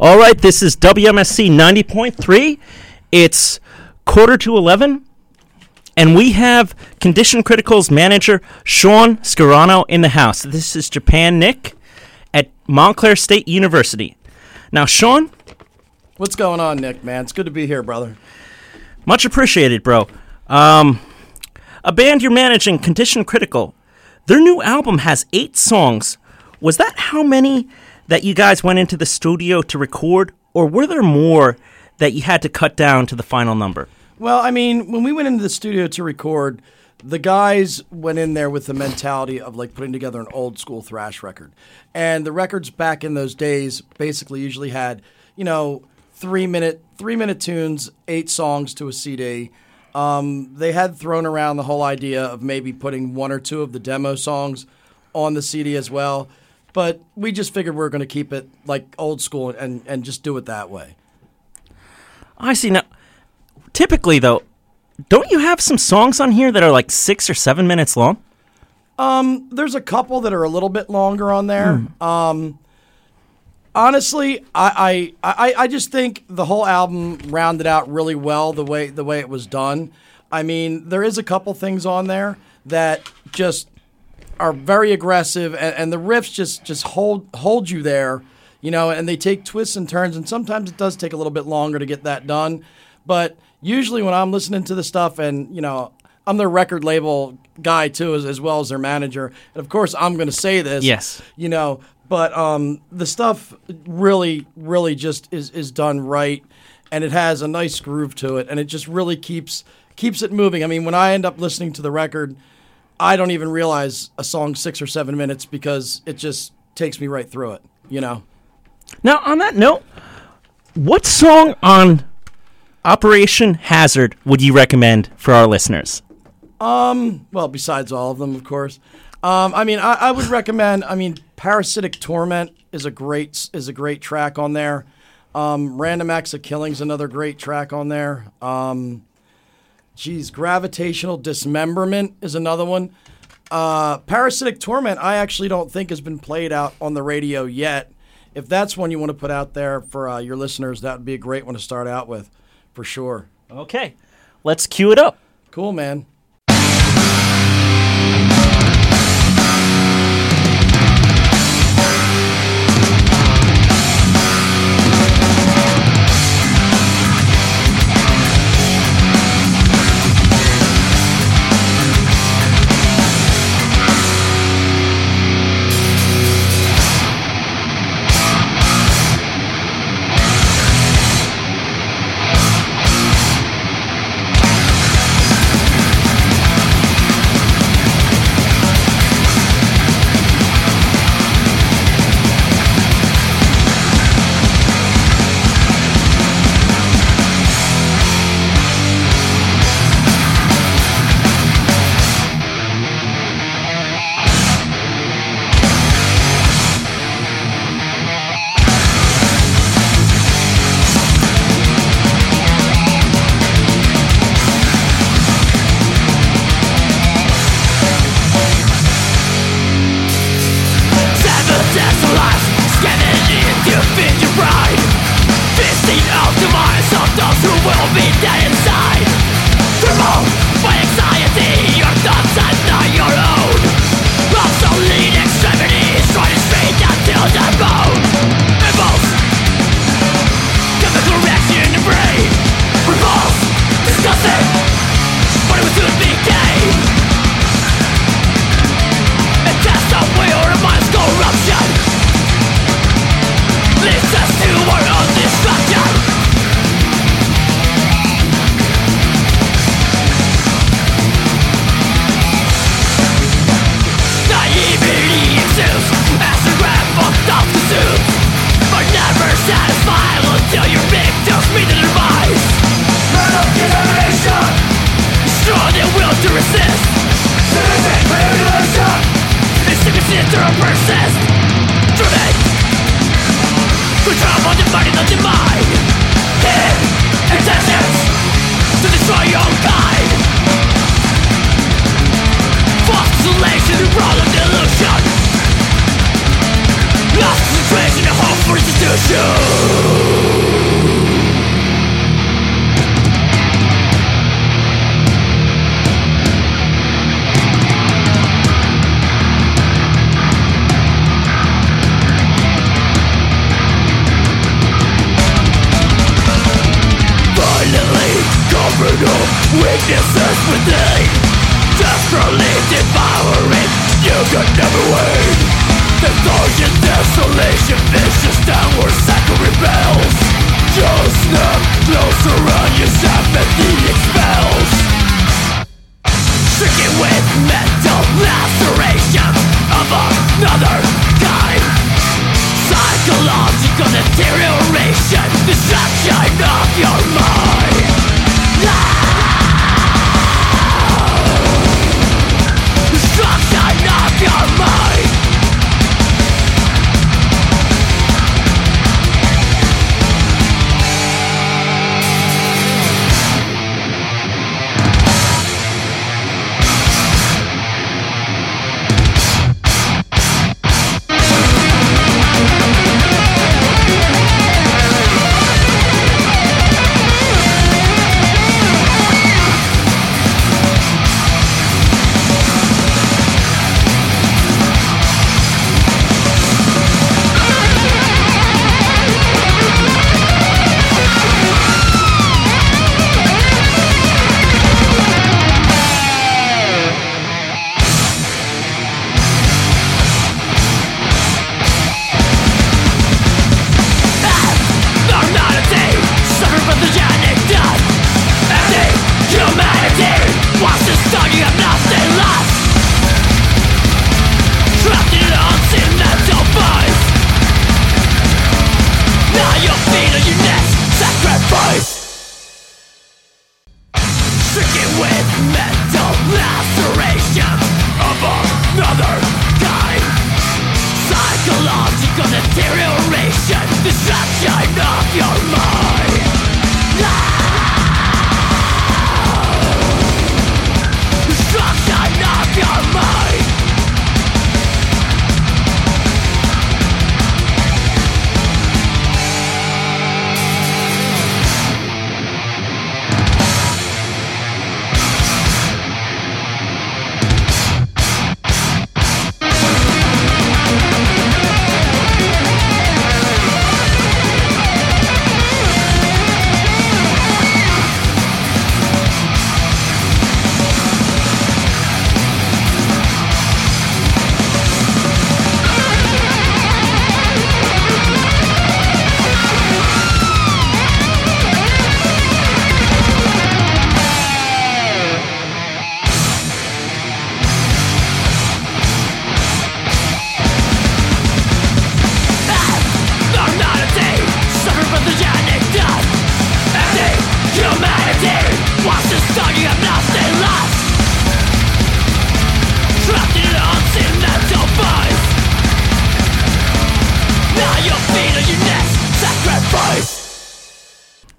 All right, this is WMSC 90.3. It's 11:15, and we have Condition Critical's manager, Sean Scarano, in the house. This is Japan Nick at Montclair State University. Now, Sean? What's going on, Nick, man? It's good to be here, brother. Much appreciated, bro. A band you're managing, Condition Critical, their new album has 8 songs. Was that how many that you guys went into the studio to record, or were there more that you had to cut down to the final number? Well, I mean, when we went into the studio to record, the guys went in there with the mentality of like putting together an old school thrash record. And the records back in those days basically usually had, you know, three minute tunes, 8 songs to a CD. They had thrown around the whole idea of maybe putting 1 or 2 of the demo songs on the CD as well. But we just figured we were going to keep it like old school and just do it that way. I see. Now, typically, though, don't you have some songs on here that are like 6 or 7 minutes long? There's a couple that are a little bit longer on there. Honestly, I just think the whole album rounded out really well the way it was done. I mean, there is a couple things on there that just are very aggressive, and the riffs just hold you there, you know, and they take twists and turns, and sometimes it does take a little bit longer to get that done. But usually when I'm listening to the stuff, and, you know, I'm their record label guy too, as well as their manager, and of course I'm going to say this, yes, you know, but the stuff really just is done right, and it has a nice groove to it, and it just really keeps it moving. I mean, when I end up listening to the record, I don't even realize a song 6 or 7 minutes because it just takes me right through it, you know. Now, on that note, what song on Operation Hazard would you recommend for our listeners? Well, besides all of them, of course. I mean, I would recommend. I mean, Parasitic Torment is a great track on there. Random Acts of Killing is another great track on there. Gravitational Dismemberment is another one. Parasitic Torment, I actually don't think has been played out on the radio yet. If that's one you want to put out there for your listeners, that would be a great one to start out with, for sure. Okay, let's cue it up. Cool, man. Lost concentration and hope.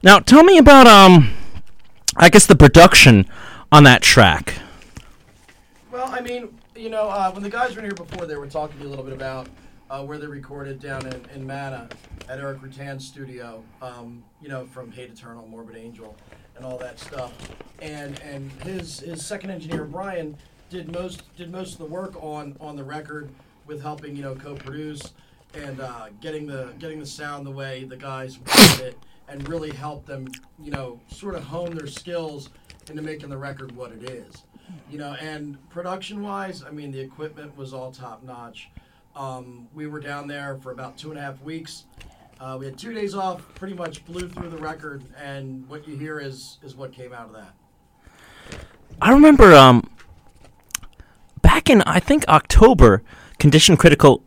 Now, tell me about, I guess the production on that track. Well, I mean, you know, when the guys were in here before, they were talking to you a little bit about where they recorded down in Mana at Eric Rutan's studio, you know, from Hate Eternal, Morbid Angel, and all that stuff. And his second engineer, Brian, did most of the work on the record with helping, you know, co-produce and getting the sound the way the guys wanted it. And really help them, you know, sort of hone their skills into making the record what it is. You know, and production-wise, I mean, the equipment was all top-notch. We were down there for about 2.5 weeks. We had 2 days off, pretty much blew through the record, and what you hear is what came out of that. I remember back in, I think, October, Condition Critical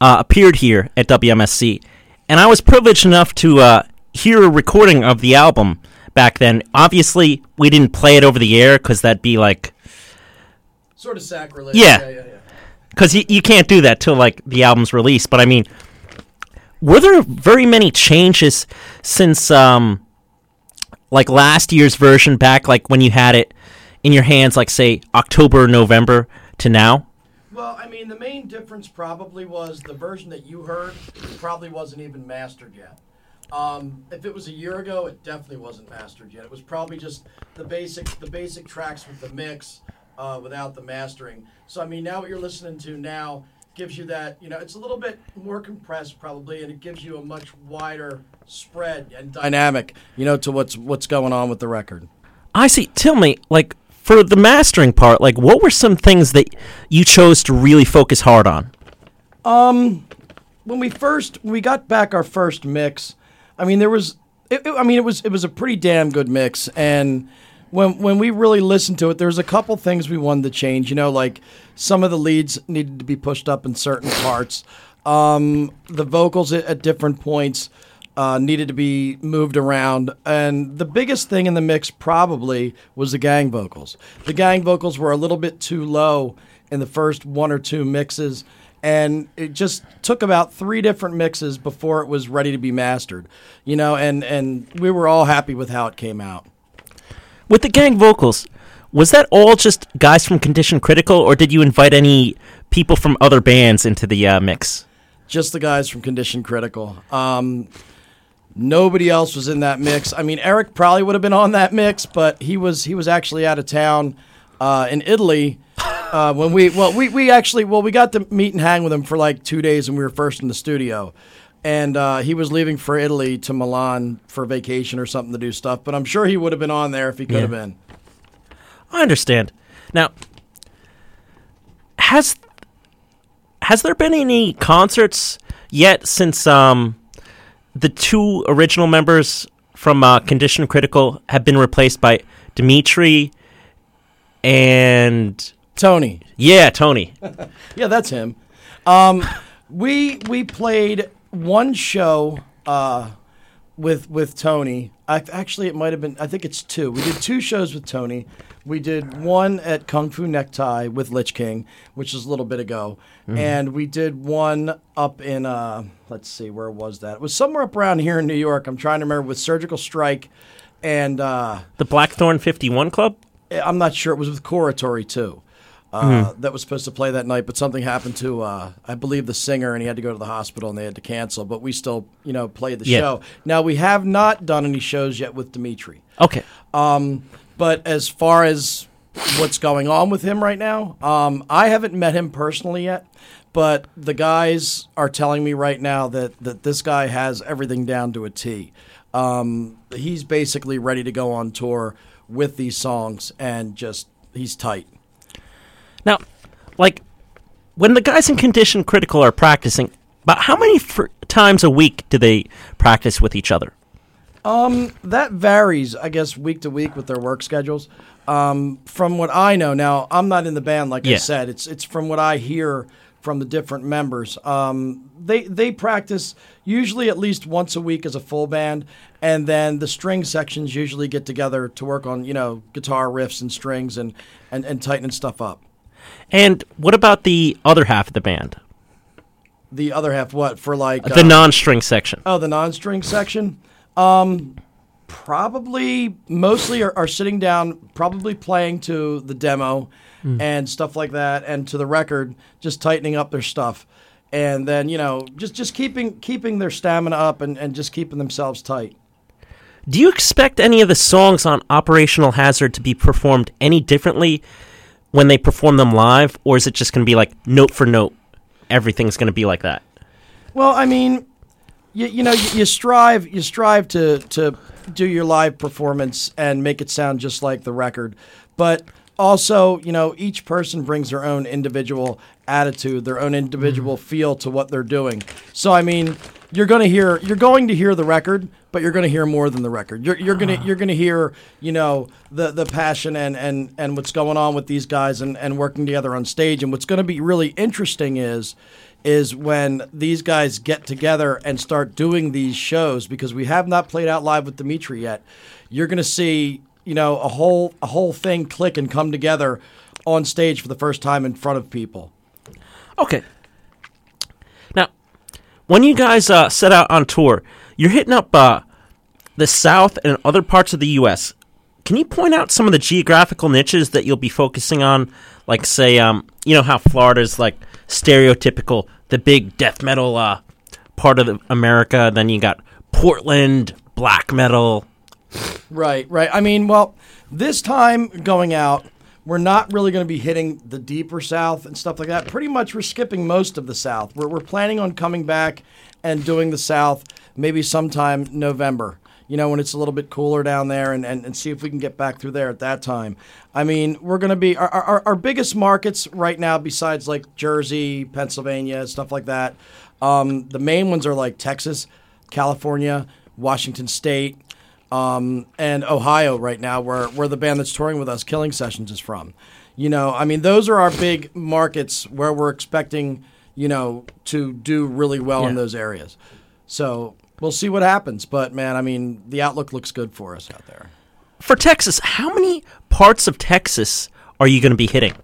appeared here at WMSC, and I was privileged enough to... hear a recording of the album back then. Obviously, we didn't play it over the air because that'd be like... sort of sacrilege. Yeah. Because you can't do that till like the album's released. But I mean, were there very many changes since like last year's version back, like when you had it in your hands, like say October, November to now? Well, I mean, the main difference probably was the version that you heard probably wasn't even mastered yet. If it was a year ago, it definitely wasn't mastered yet. It was probably just the basic tracks with the mix without the mastering. So, I mean, now what you're listening to now gives you that, you know, it's a little bit more compressed probably, and it gives you a much wider spread and dynamic, you know, to what's going on with the record. I see. Tell me, like, for the mastering part, like, what were some things that you chose to really focus hard on? When we got back our first mix, I mean, it was a pretty damn good mix, and when we really listened to it, there was a couple things we wanted to change. You know, like some of the leads needed to be pushed up in certain parts, the vocals at different points needed to be moved around, and the biggest thing in the mix probably was the gang vocals. The gang vocals were a little bit too low in the first one or two mixes, and it just took about 3 different mixes before it was ready to be mastered, you know, and we were all happy with how it came out. With the gang vocals, was that all just guys from Condition Critical, or did you invite any people from other bands into the mix? Just the guys from Condition Critical. Nobody else was in that mix. I mean, Eric probably would have been on that mix, but he was actually out of town in Italy. We got to meet and hang with him for like 2 days when we were first in the studio, and he was leaving for Italy to Milan for vacation or something to do stuff. But I'm sure he would have been on there if he could have been. I understand. Now, has there been any concerts yet since the 2 original members from Condition Critical have been replaced by Dimitri and Tony? Yeah, Tony. Yeah, that's him. We played one show with Tony. I think it's 2. We did 2 shows with Tony. We did one at Kung Fu Necktie with Lich King, which is a little bit ago. Mm-hmm. And we did one up in, let's see, where was that? It was somewhere up around here in New York. I'm trying to remember, with Surgical Strike and... the Blackthorn 51 Club? I'm not sure. It was with Coratory, too. That was supposed to play that night, but something happened to, I believe, the singer, and he had to go to the hospital, and they had to cancel. But we still, you know, played the show. Now, we have not done any shows yet with Dimitri. Okay. But as far as what's going on with him right now, I haven't met him personally yet, but the guys are telling me right now that this guy has everything down to a T. He's basically ready to go on tour with these songs, and just, he's tight. Now, like, when the guys in Condition Critical are practicing, about how many times a week do they practice with each other? That varies, I guess, week to week with their work schedules. From what I know, now, I'm not in the band, like I said. It's from what I hear from the different members. They practice usually at least once a week as a full band, and then the string sections usually get together to work on, you know, guitar riffs and strings and tightening stuff up. And what about the other half of the band? The other half, what? For like the non-string section. Oh, the non-string section. Probably mostly are sitting down, probably playing to the demo and stuff like that, and to the record, just tightening up their stuff, and then, you know, just keeping their stamina up and just keeping themselves tight. Do you expect any of the songs on Operational Hazard to be performed any differently when they perform them live, or is it just going to be like note for note, everything's going to be like that? Well, I mean, you strive to do your live performance and make it sound just like the record, but also, you know, each person brings their own individual attitude, their own individual feel to what they're doing. So, I mean, you're going to hear the record, but you're going to hear more than the record. You're going to hear, you know, the passion and what's going on with these guys and working together on stage. And what's going to be really interesting is when these guys get together and start doing these shows, because we have not played out live with Dimitri yet. You're going to see, you know, a whole thing click and come together on stage for the first time in front of people. Okay. Now, when you guys set out on tour, you're hitting up the South and other parts of the U.S. Can you point out some of the geographical niches that you'll be focusing on? Like, say, you know how Florida's, like, stereotypical, the big death metal part of America. Then you got Portland, black metal. Right. I mean, well, this time going out, we're not really going to be hitting the deeper South and stuff like that. Pretty much we're skipping most of the South. We're planning on coming back and doing the South maybe sometime November, you know, when it's a little bit cooler down there and see if we can get back through there at that time. I mean, we're going to be our biggest markets right now besides like Jersey, Pennsylvania, stuff like that. The main ones are like Texas, California, Washington State, and Ohio right now, where the band that's touring with us, Killing Sessions, is from. You know, I mean, those are our big markets where we're expecting, you know, to do really well in those areas. So we'll see what happens. But, man, I mean, the outlook looks good for us out there. For Texas, how many parts of Texas are you going to be hitting?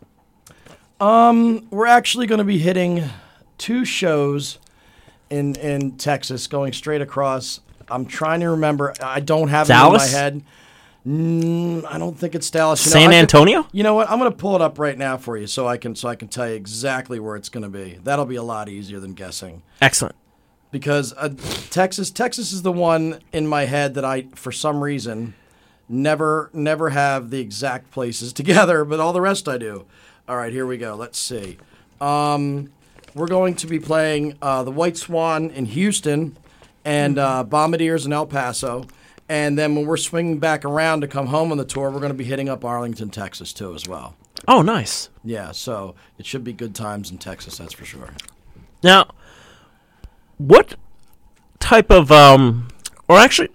We're actually going to be hitting two shows in Texas going straight across. I'm trying to remember. I don't have it in my head. I don't think it's Dallas. You know, San Antonio? You know what? I'm going to pull it up right now for you so I can tell you exactly where it's going to be. That'll be a lot easier than guessing. Excellent. Because Texas is the one in my head that I, for some reason, never have the exact places together, but all the rest I do. All right, here we go. Let's see. We're going to be playing the White Swan in Houston, and Bombardiers in El Paso. And then when we're swinging back around to come home on the tour, we're going to be hitting up Arlington, Texas, too, as well. Oh, nice. Yeah, so it should be good times in Texas, that's for sure. Now, what type of, or actually,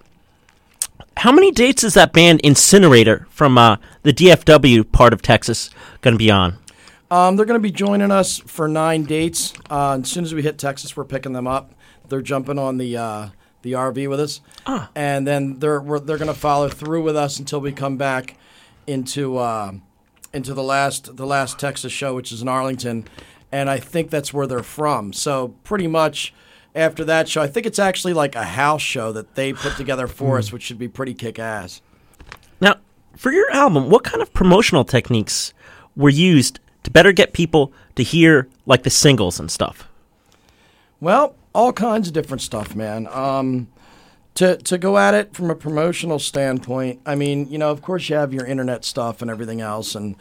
how many dates is that band Incinerator from the DFW part of Texas going to be on? They're going to be joining us for 9 dates. As soon as we hit Texas, we're picking them up. They're jumping on the RV with us, and then they're going to follow through with us until we come back into the last Texas show, which is in Arlington, and I think that's where they're from. So pretty much after that show, I think it's actually like a house show that they put together for us, which should be pretty kick-ass. Now, for your album, what kind of promotional techniques were used to better get people to hear like the singles and stuff? Well, all kinds of different stuff, man. To go at it from a promotional standpoint, I mean, you know, of course you have your internet stuff and everything else, and,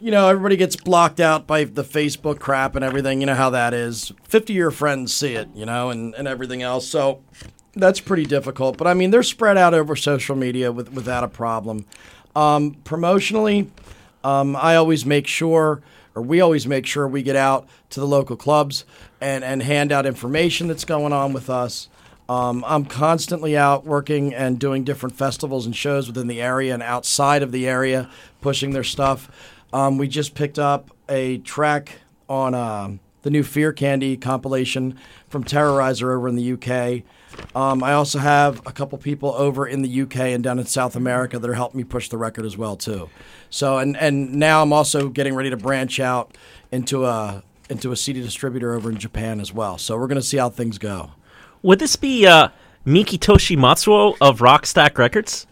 you know, everybody gets blocked out by the Facebook crap and everything. You know how that is. 50 of your friends see it, you know, and everything else. So that's pretty difficult. But, I mean, they're spread out over social media without a problem. Promotionally, we always make sure we get out to the local clubs and hand out information that's going on with us. I'm constantly out working and doing different festivals and shows within the area and outside of the area, pushing their stuff. We just picked up a track on the new Fear Candy compilation from Terrorizer over in the UK. I also have a couple people over in the UK and down in South America that are helping me push the record as well, too. So, and now I'm also getting ready to branch out into a CD distributor over in Japan as well. So we're going to see how things go. Would this be Mikitoshi Matsuo of Rockstack Records?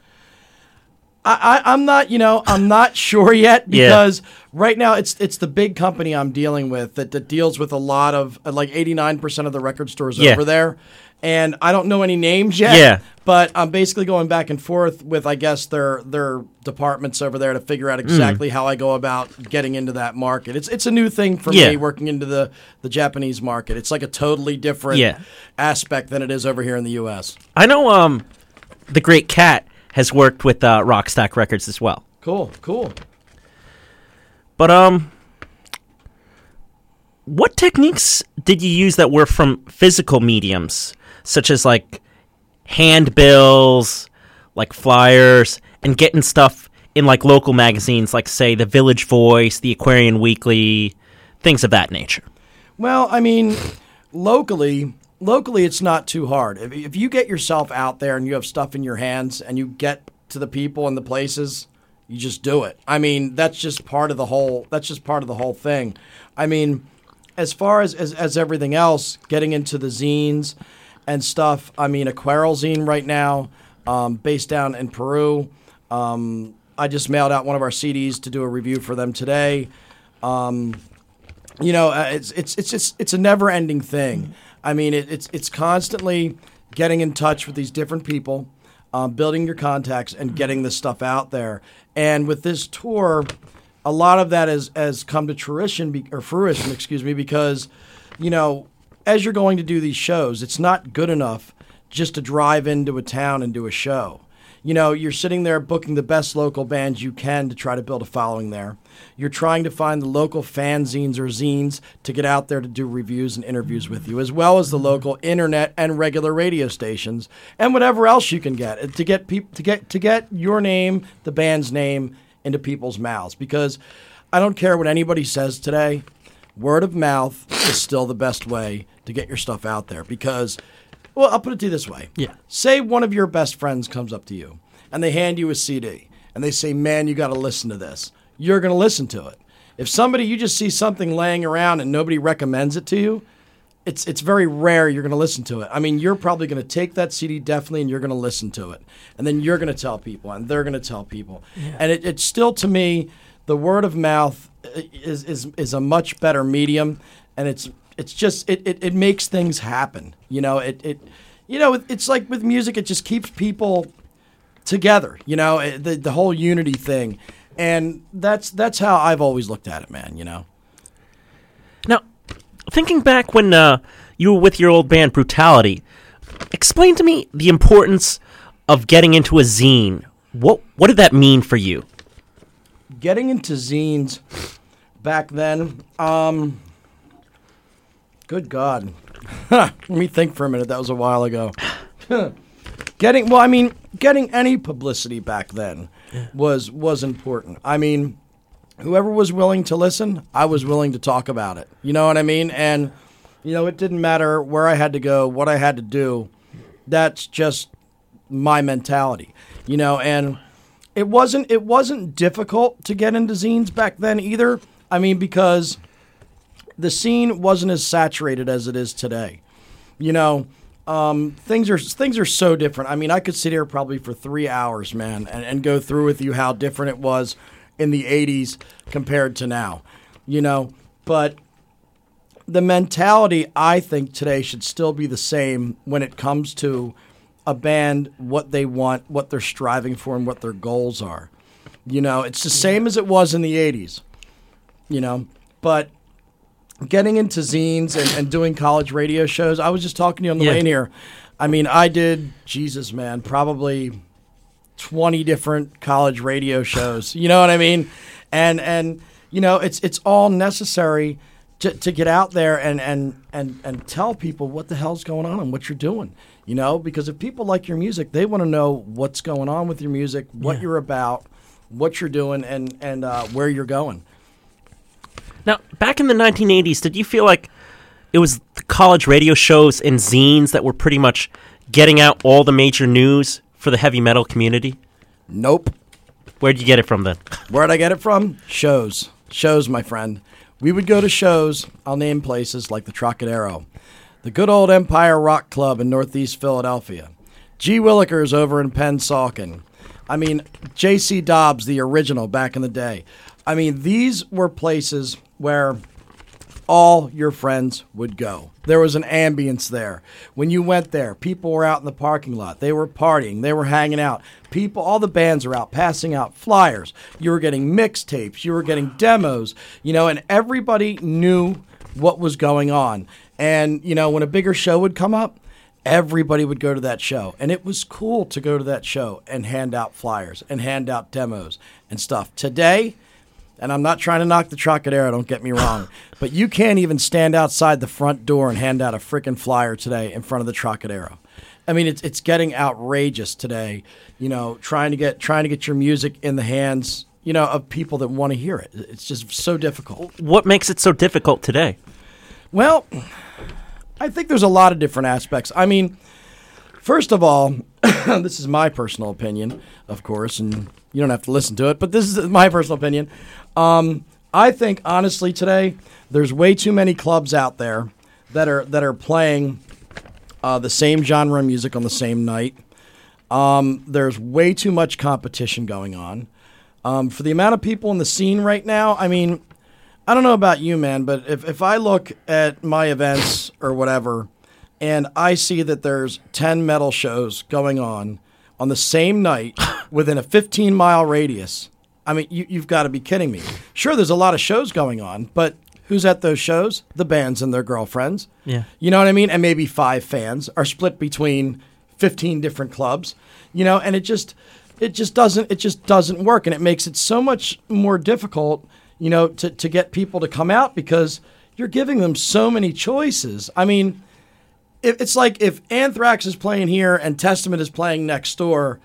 I'm not sure yet because right now it's the big company I'm dealing with that deals with a lot of, like 89% of the record stores over there. And I don't know any names yet, but I'm basically going back and forth with, I guess, their departments over there to figure out exactly how I go about getting into that market. It's a new thing for me working into the Japanese market. It's like a totally different aspect than it is over here in the U.S. I know the Great Cat has worked with Rockstack Records as well. Cool. But what techniques did you use that were from physical mediums? Such as like handbills, like flyers, and getting stuff in like local magazines, like say the Village Voice, the Aquarian Weekly, things of that nature. Well, I mean, locally, it's not too hard. If you get yourself out there and you have stuff in your hands and you get to the people and the places, you just do it. I mean, that's just part of the whole thing. I mean, as far as everything else, getting into the zines and stuff. I mean, a Quarrel zine right now, based down in Peru. I just mailed out one of our CDs to do a review for them today. You know, it's a never-ending thing. I mean, it's constantly getting in touch with these different people, building your contacts, and getting this stuff out there. And with this tour, a lot of that has come to fruition, because, you know, as you're going to do these shows, it's not good enough just to drive into a town and do a show. You know, you're sitting there booking the best local bands you can to try to build a following there. You're trying to find the local fanzines or zines to get out there to do reviews and interviews with you, as well as the local internet and regular radio stations and whatever else you can get to get to get your name, the band's name, into people's mouths. Because I don't care what anybody says today, word of mouth is still the best way to get your stuff out there. Because, well, I'll put it to you this way. Yeah. Say one of your best friends comes up to you and they hand you a CD and they say, man, you got to listen to this. You're going to listen to it. If somebody, you just see something laying around and nobody recommends it to you, it's very rare you're going to listen to it. I mean, you're probably going to take that CD definitely and you're going to listen to it. And then you're going to tell people and they're going to tell people. Yeah. And it's still, to me, the word of mouth is a much better medium, and It's just it makes things happen. You know, it's like with music, it just keeps people together, you know, the whole unity thing. And that's how I've always looked at it, man, you know. Now, thinking back when you were with your old band Brutality, explain to me the importance of getting into a zine. What did that mean for you? Getting into zines back then, good God. Let me think for a minute. That was a while ago. Getting any publicity back then was important. I mean, whoever was willing to listen, I was willing to talk about it. You know what I mean? And, you know, it didn't matter where I had to go, what I had to do. That's just my mentality, you know. And it wasn't difficult to get into zines back then either. I mean, because the scene wasn't as saturated as it is today. You know, things are so different. I mean, I could sit here probably for 3 hours, man, and go through with you how different it was in the 80s compared to now, you know. But the mentality, I think, today should still be the same when it comes to a band, what they want, what they're striving for, and what their goals are. You know, it's the same as it was in the 80s, you know. But getting into zines and doing college radio shows, I was just talking to you on the way in here. I mean, I did, Jesus, man, probably 20 different college radio shows. You know what I mean? And you know, it's all necessary to get out there and tell people what the hell's going on and what you're doing. You know, because if people like your music, they want to know what's going on with your music, what you're about, what you're doing, and where you're going. Now, back in the 1980s, did you feel like it was the college radio shows and zines that were pretty much getting out all the major news for the heavy metal community? Nope. Where'd you get it from then? Where'd I get it from? Shows. Shows, my friend. We would go to shows. I'll name places like the Trocadero, the good old Empire Rock Club in Northeast Philadelphia, G. Willikers over in Pennsauken. I mean, J.C. Dobbs, the original back in the day. I mean, these were places where all your friends would go. There was an ambience there. When you went there, people were out in the parking lot. They were partying. They were hanging out. People, all the bands were out passing out flyers. You were getting mixtapes. You were getting demos, you know, and everybody knew what was going on. And, you know, when a bigger show would come up, everybody would go to that show, and it was cool to go to that show and hand out flyers and hand out demos and stuff. Today, and I'm not trying to knock the Trocadero, don't get me wrong, but you can't even stand outside the front door and hand out a freaking flyer today in front of the Trocadero. I mean, it's getting outrageous today, you know, trying to get your music in the hands, you know, of people that want to hear it. It's just so difficult. What makes it so difficult today? Well, I think there's a lot of different aspects. I mean, first of all, this is my personal opinion, of course, and you don't have to listen to it, but this is my personal opinion. I think, honestly, today, there's way too many clubs out there that are playing the same genre of music on the same night. There's way too much competition going on. For the amount of people in the scene right now, I mean, I don't know about you, man, but if I look at my events or whatever, and I see that there's 10 metal shows going on the same night within a 15-mile radius, I mean, you've got to be kidding me. Sure, there's a lot of shows going on, but who's at those shows? The bands and their girlfriends. Yeah. You know what I mean? And maybe 5 fans are split between 15 different clubs, you know, and it just doesn't work, and it makes it so much more difficult, you know, to get people to come out because you're giving them so many choices. I mean, it's like if Anthrax is playing here and Testament is playing next door,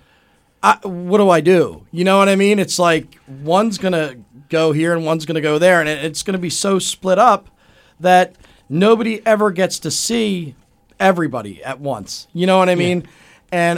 what do I do? You know what I mean? It's like one's going to go here and one's going to go there, and it's going to be so split up that nobody ever gets to see everybody at once. You know what I mean? Yeah.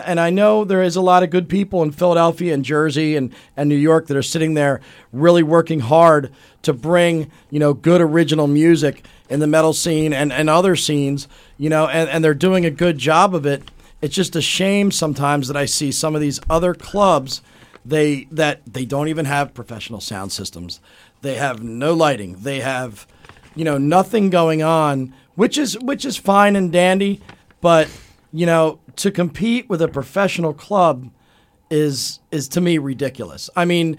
And I know there is a lot of good people in Philadelphia and Jersey and New York that are sitting there really working hard to bring, you know, good original music in the metal scene and other scenes, you know, and they're doing a good job of it. It's just a shame sometimes that I see some of these other clubs that they don't even have professional sound systems. They have no lighting. They have, you know, nothing going on, which is fine and dandy, but you know, to compete with a professional club is to me ridiculous. I mean,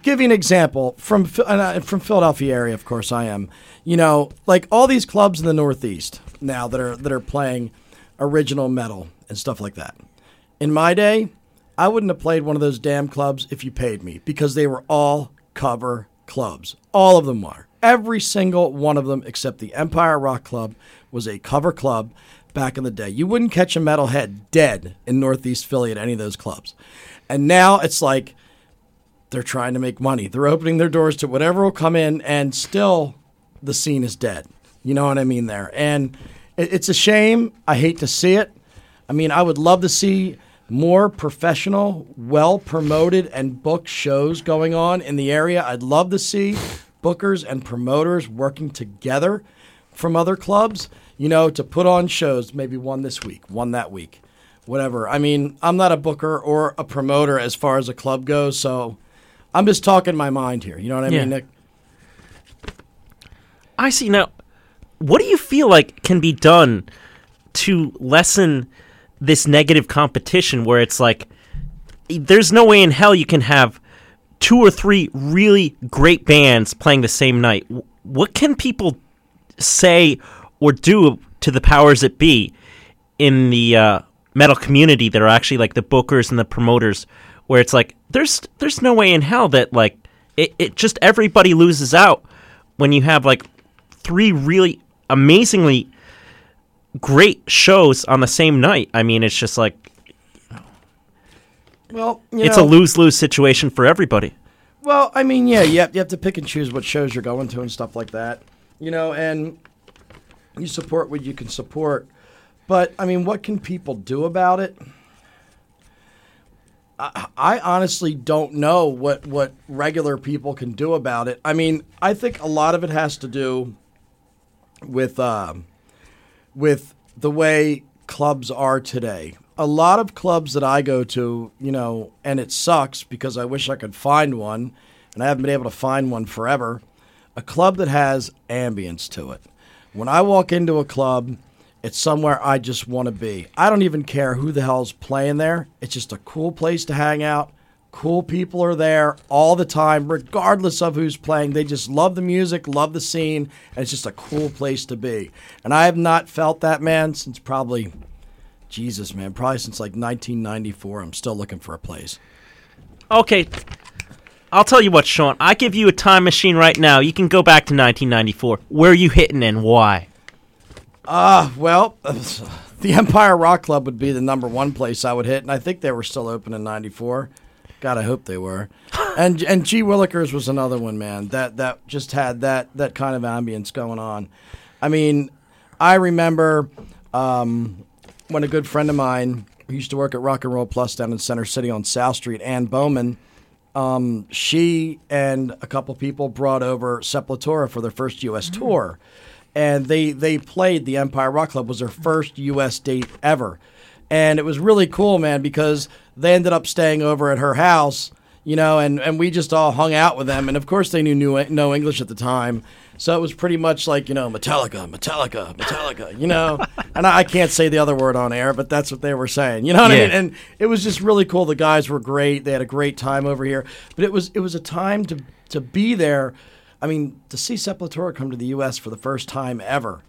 give you an example from Philadelphia area, of course I am. You know, like all these clubs in the Northeast now that are playing original metal and stuff like that. In my day, I wouldn't have played one of those damn clubs if you paid me because they were all cover clubs. All of them are. Every single one of them except the Empire Rock Club was a cover club. Back in the day, you wouldn't catch a metalhead dead in Northeast Philly at any of those clubs. And now it's like they're trying to make money. They're opening their doors to whatever will come in, and still the scene is dead. You know what I mean there? And it's a shame. I hate to see it. I mean, I would love to see more professional, well-promoted and booked shows going on in the area. I'd love to see bookers and promoters working together from other clubs, you know, to put on shows, maybe one this week, one that week, whatever. I mean, I'm not a booker or a promoter as far as a club goes, so I'm just talking my mind here. You know what I mean, Nick? I see. Now, what do you feel like can be done to lessen this negative competition where it's like there's no way in hell you can have 2 or 3 really great bands playing the same night? What can people say or do to the powers that be in the metal community that are actually like the bookers and the promoters, where it's like there's no way in hell that like it just everybody loses out when you have like 3 really amazingly great shows on the same night? I mean, it's just like, well, it's a lose-lose situation for everybody. Well, I mean, yeah, you have to pick and choose what shows you're going to and stuff like that, you know, and you support what you can support. But, I mean, what can people do about it? I honestly don't know what regular people can do about it. I mean, I think a lot of it has to do with the way clubs are today. A lot of clubs that I go to, you know, and it sucks because I wish I could find one, and I haven't been able to find one forever, a club that has ambience to it. When I walk into a club, it's somewhere I just want to be. I don't even care who the hell's playing there. It's just a cool place to hang out. Cool people are there all the time, regardless of who's playing. They just love the music, love the scene, and it's just a cool place to be. And I have not felt that, man, since probably since like 1994. I'm still looking for a place. Okay. I'll tell you what, Sean. I give you a time machine right now. You can go back to 1994. Where are you hitting and why? Well, the Empire Rock Club would be the number one place I would hit, and I think they were still open in 94. God, I hope they were. And G. Willikers was another one, man, that just had that kind of ambience going on. I mean, I remember when a good friend of mine who used to work at Rock and Roll Plus down in Center City on South Street, Ann Bowman, she and a couple people brought over Sepultura for their first U.S. tour, and they played the Empire Rock Club. Was their first U.S. date ever, And it was really cool, man, because they ended up staying over at her house, you know, and we just all hung out with them. And, of course, they knew no English at the time. So it was pretty much like, you know, Metallica, Metallica, Metallica, you know. And I can't say the other word on air, but that's what they were saying. You know what I mean? And it was just really cool. The guys were great. They had a great time over here. But it was a time to be there. I mean, to see Sepultura come to the U.S. for the first time ever,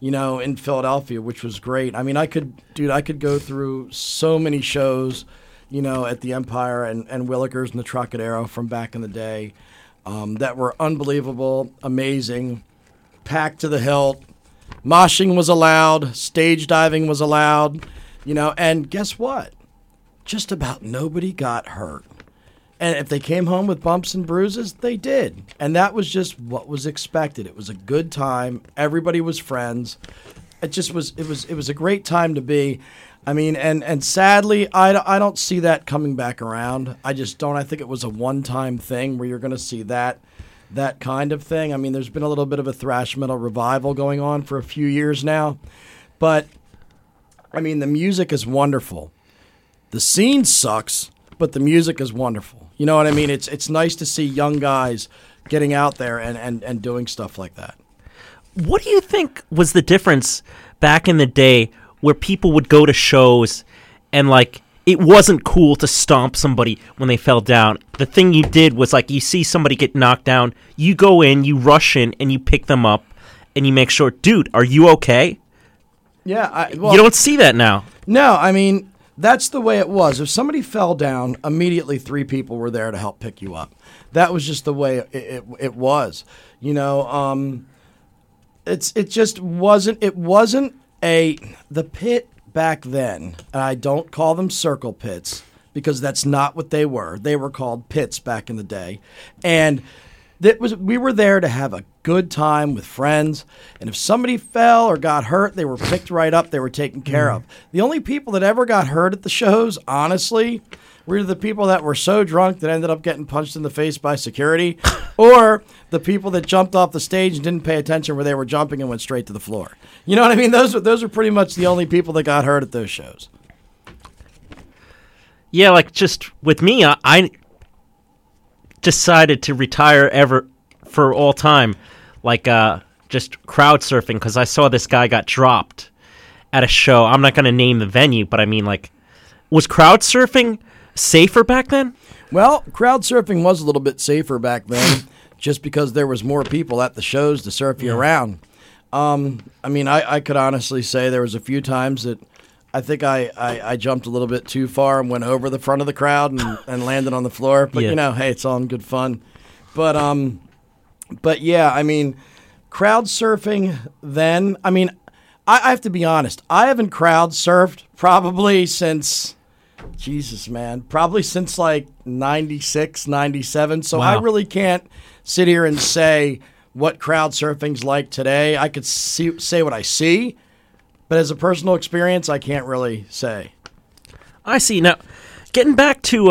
you know, in Philadelphia, which was great. I mean, I could go through so many shows, you know, at the Empire and Willikers and the Trocadero from back in the day. That were unbelievable, amazing, packed to the hilt. Moshing was allowed. Stage diving was allowed. You know, and guess what? Just about nobody got hurt. And if they came home with bumps and bruises, they did. And that was just what was expected. It was a good time. Everybody was friends. It just was, it was a great time to be. I mean, and sadly, I don't see that coming back around. I just don't. I think it was a one-time thing where you're going to see that kind of thing. I mean, there's been a little bit of a thrash metal revival going on for a few years now. But, I mean, the music is wonderful. The scene sucks, but the music is wonderful. You know what I mean? It's nice to see young guys getting out there and doing stuff like that. What do you think was the difference back in the day where people would go to shows and, like, it wasn't cool to stomp somebody when they fell down? The thing you did was, like, you see somebody get knocked down, you go in, you rush in, and you pick them up, and you make sure, dude, are you okay? Yeah. You don't see that now. No, I mean, that's the way it was. If somebody fell down, immediately three people were there to help pick you up. That was just the way it was. You know, it wasn't the pit back then, and I don't call them circle pits because that's not what they were. They were called pits back in the day. And we were there to have a good time with friends. And if somebody fell or got hurt, they were picked right up. They were taken care of. The only people that ever got hurt at the shows, honestly, were the people that were so drunk that ended up getting punched in the face by security, or the people that jumped off the stage and didn't pay attention where they were jumping and went straight to the floor. You know what I mean? Those are pretty much the only people that got hurt at those shows. Yeah, like just with me, I decided to retire ever for all time, like just crowd surfing, because I saw this guy got dropped at a show. I'm not going to name the venue, but I mean, like, was crowd surfing safer back then? Well, crowd surfing was a little bit safer back then just because there was more people at the shows to surf you around. I mean, I could honestly say there was a few times that I think I jumped a little bit too far and went over the front of the crowd and landed on the floor. But, you know, hey, it's all in good fun. But yeah, I mean, crowd surfing then, I mean, I have to be honest. I haven't crowd surfed probably since... Jesus, man. Probably since like 96, 97. So wow. I really can't sit here and say what crowd surfing's like today. I could say what I see, but as a personal experience, I can't really say. I see. Now, getting back to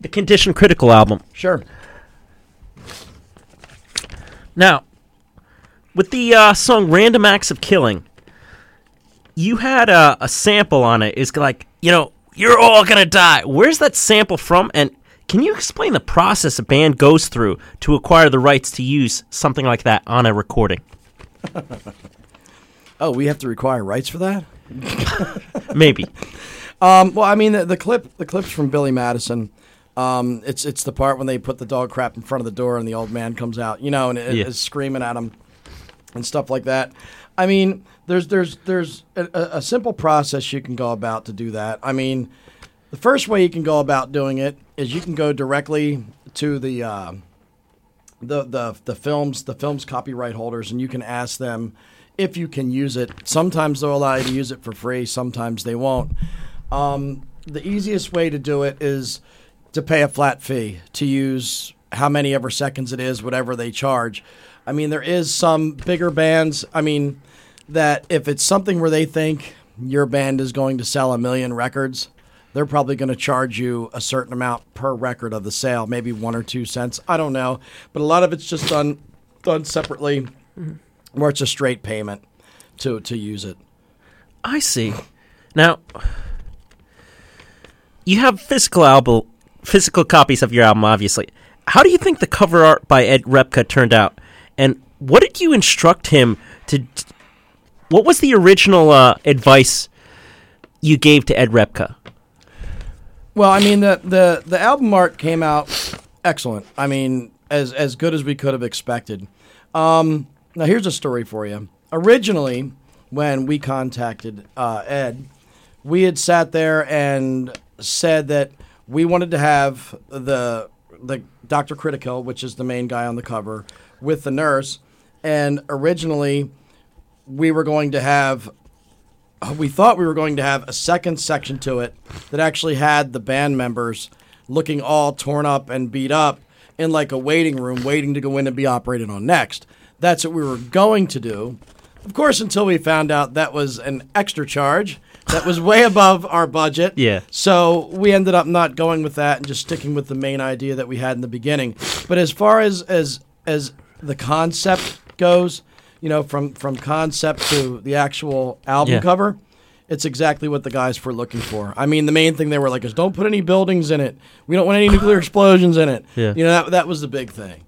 the Condition Critical album. Sure. Now, with the song Random Acts of Killing, you had a sample on it. It's like, you know, you're all going to die. Where's that sample from? And can you explain the process a band goes through to acquire the rights to use something like that on a recording? Oh, we have to require rights for that? Maybe. Well, I mean, the clip's from Billy Madison. It's the part when they put the dog crap in front of the door and the old man comes out, you know, and is screaming at him and stuff like that. I mean, there's a simple process you can go about to do that. I mean, the first way you can go about doing it is you can go directly to the film's copyright holders, and you can ask them if you can use it. Sometimes they'll allow you to use it for free. Sometimes they won't. The easiest way to do it is to pay a flat fee to use how many ever seconds it is, whatever they charge. I mean, there is some bigger bands, I mean, that if it's something where they think your band is going to sell 1 million records, they're probably going to charge you a certain amount per record of the sale, maybe 1 or 2 cents. I don't know. But a lot of it's just done separately, or it's a straight payment to use it. I see. Now, you have physical copies of your album, obviously. How do you think the cover art by Ed Repka turned out? And what did you instruct him to... What was the original advice you gave to Ed Repka? Well, I mean, the album art came out excellent. I mean, as good as we could have expected. Now, here's a story for you. Originally, when we contacted Ed, we had sat there and said that we wanted to have the Dr. Critical, which is the main guy on the cover, with the nurse. And originally, we thought we were going to have a second section to it that actually had the band members looking all torn up and beat up in like a waiting room waiting to go in and be operated on next. That's what we were going to do. Of course, until we found out that was an extra charge that was way above our budget. Yeah. So we ended up not going with that and just sticking with the main idea that we had in the beginning. But as far as the concept goes, you know, from concept to the actual album cover, it's exactly what the guys were looking for. I mean, the main thing they were like is don't put any buildings in it. We don't want any nuclear explosions in it. Yeah. You know, that was the big thing.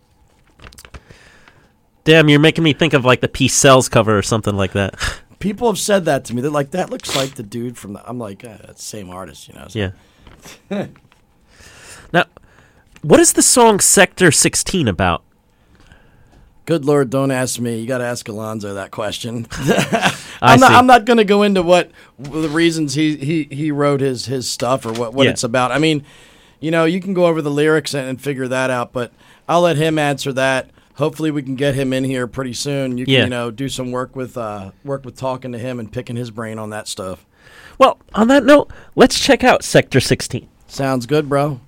Damn, you're making me think of like the Peace Cells cover or something like that. People have said that to me. They're like, that looks like the dude from the... I'm like, that's the same artist, you know. So. Yeah. Now, what is the song Sector 16 about? Good Lord, don't ask me. You got to ask Alonzo that question. I'm not going to go into what the reasons he wrote his stuff or what it's about. I mean, you know, you can go over the lyrics and figure that out, but I'll let him answer that. Hopefully, we can get him in here pretty soon. You can, you know, do some work with talking to him and picking his brain on that stuff. Well, on that note, let's check out Sector 16. Sounds good, bro.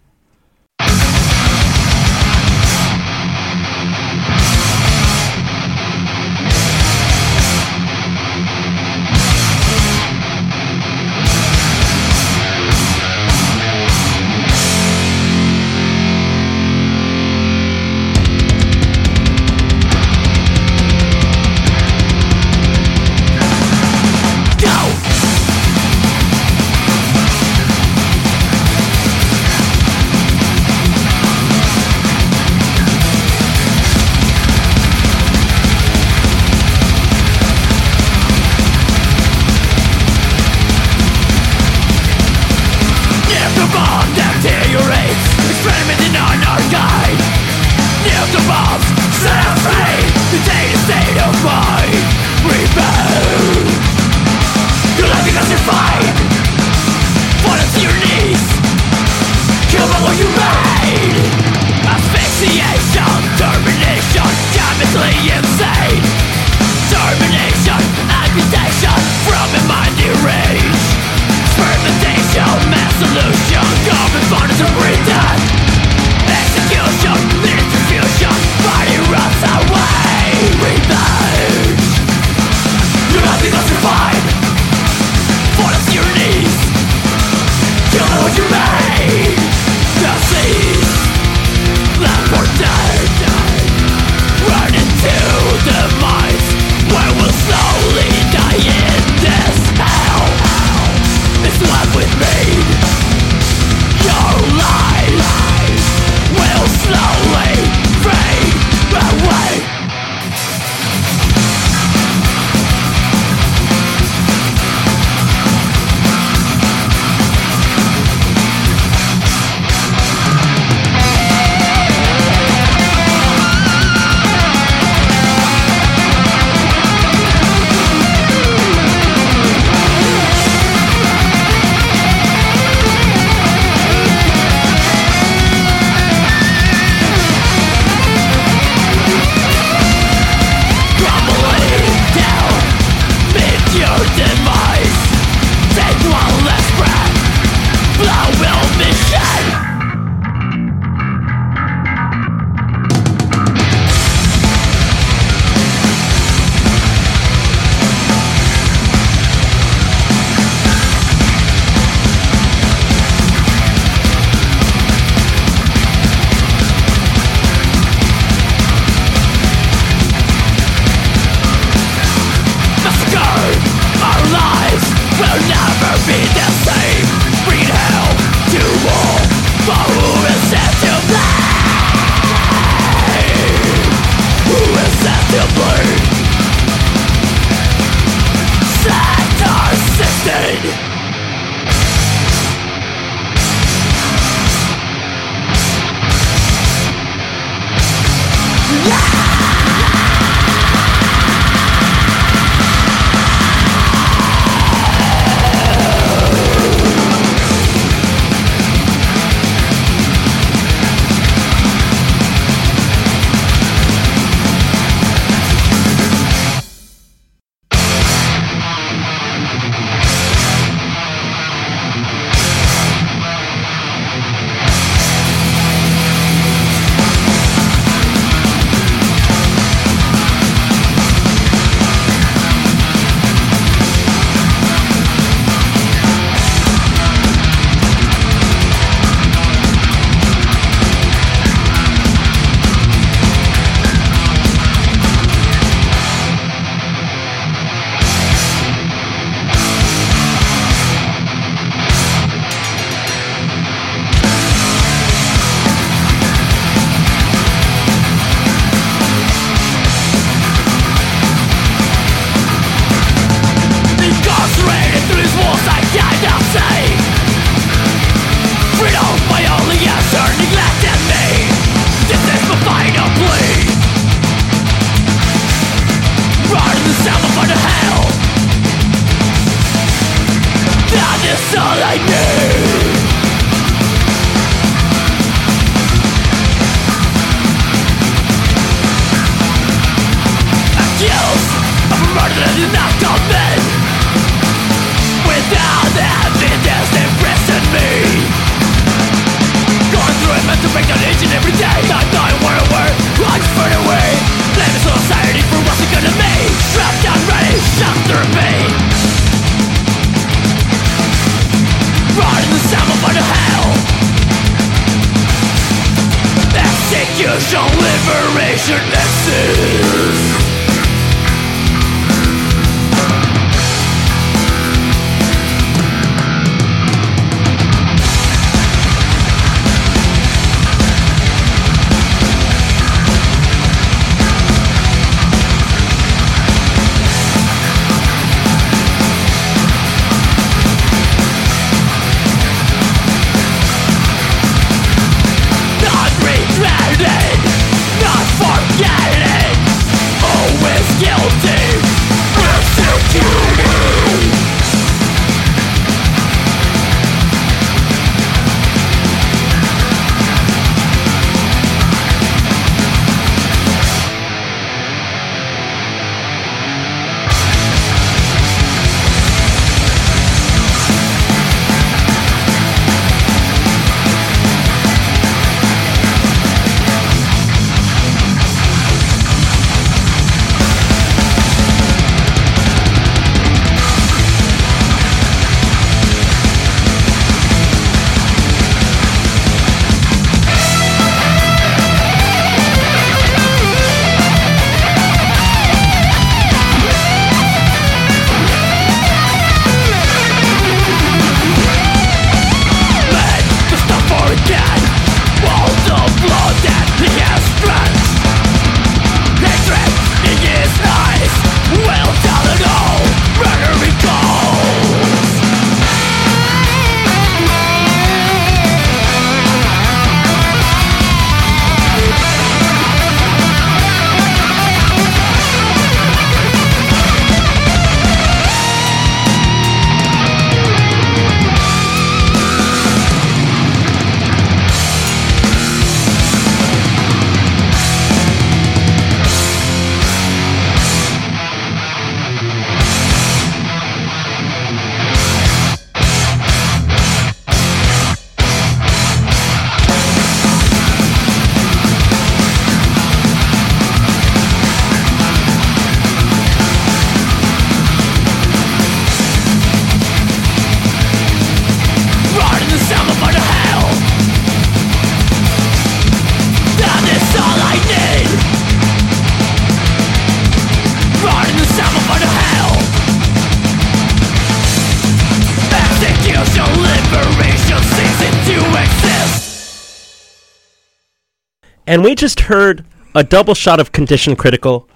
And we just heard a double shot of Condition Critical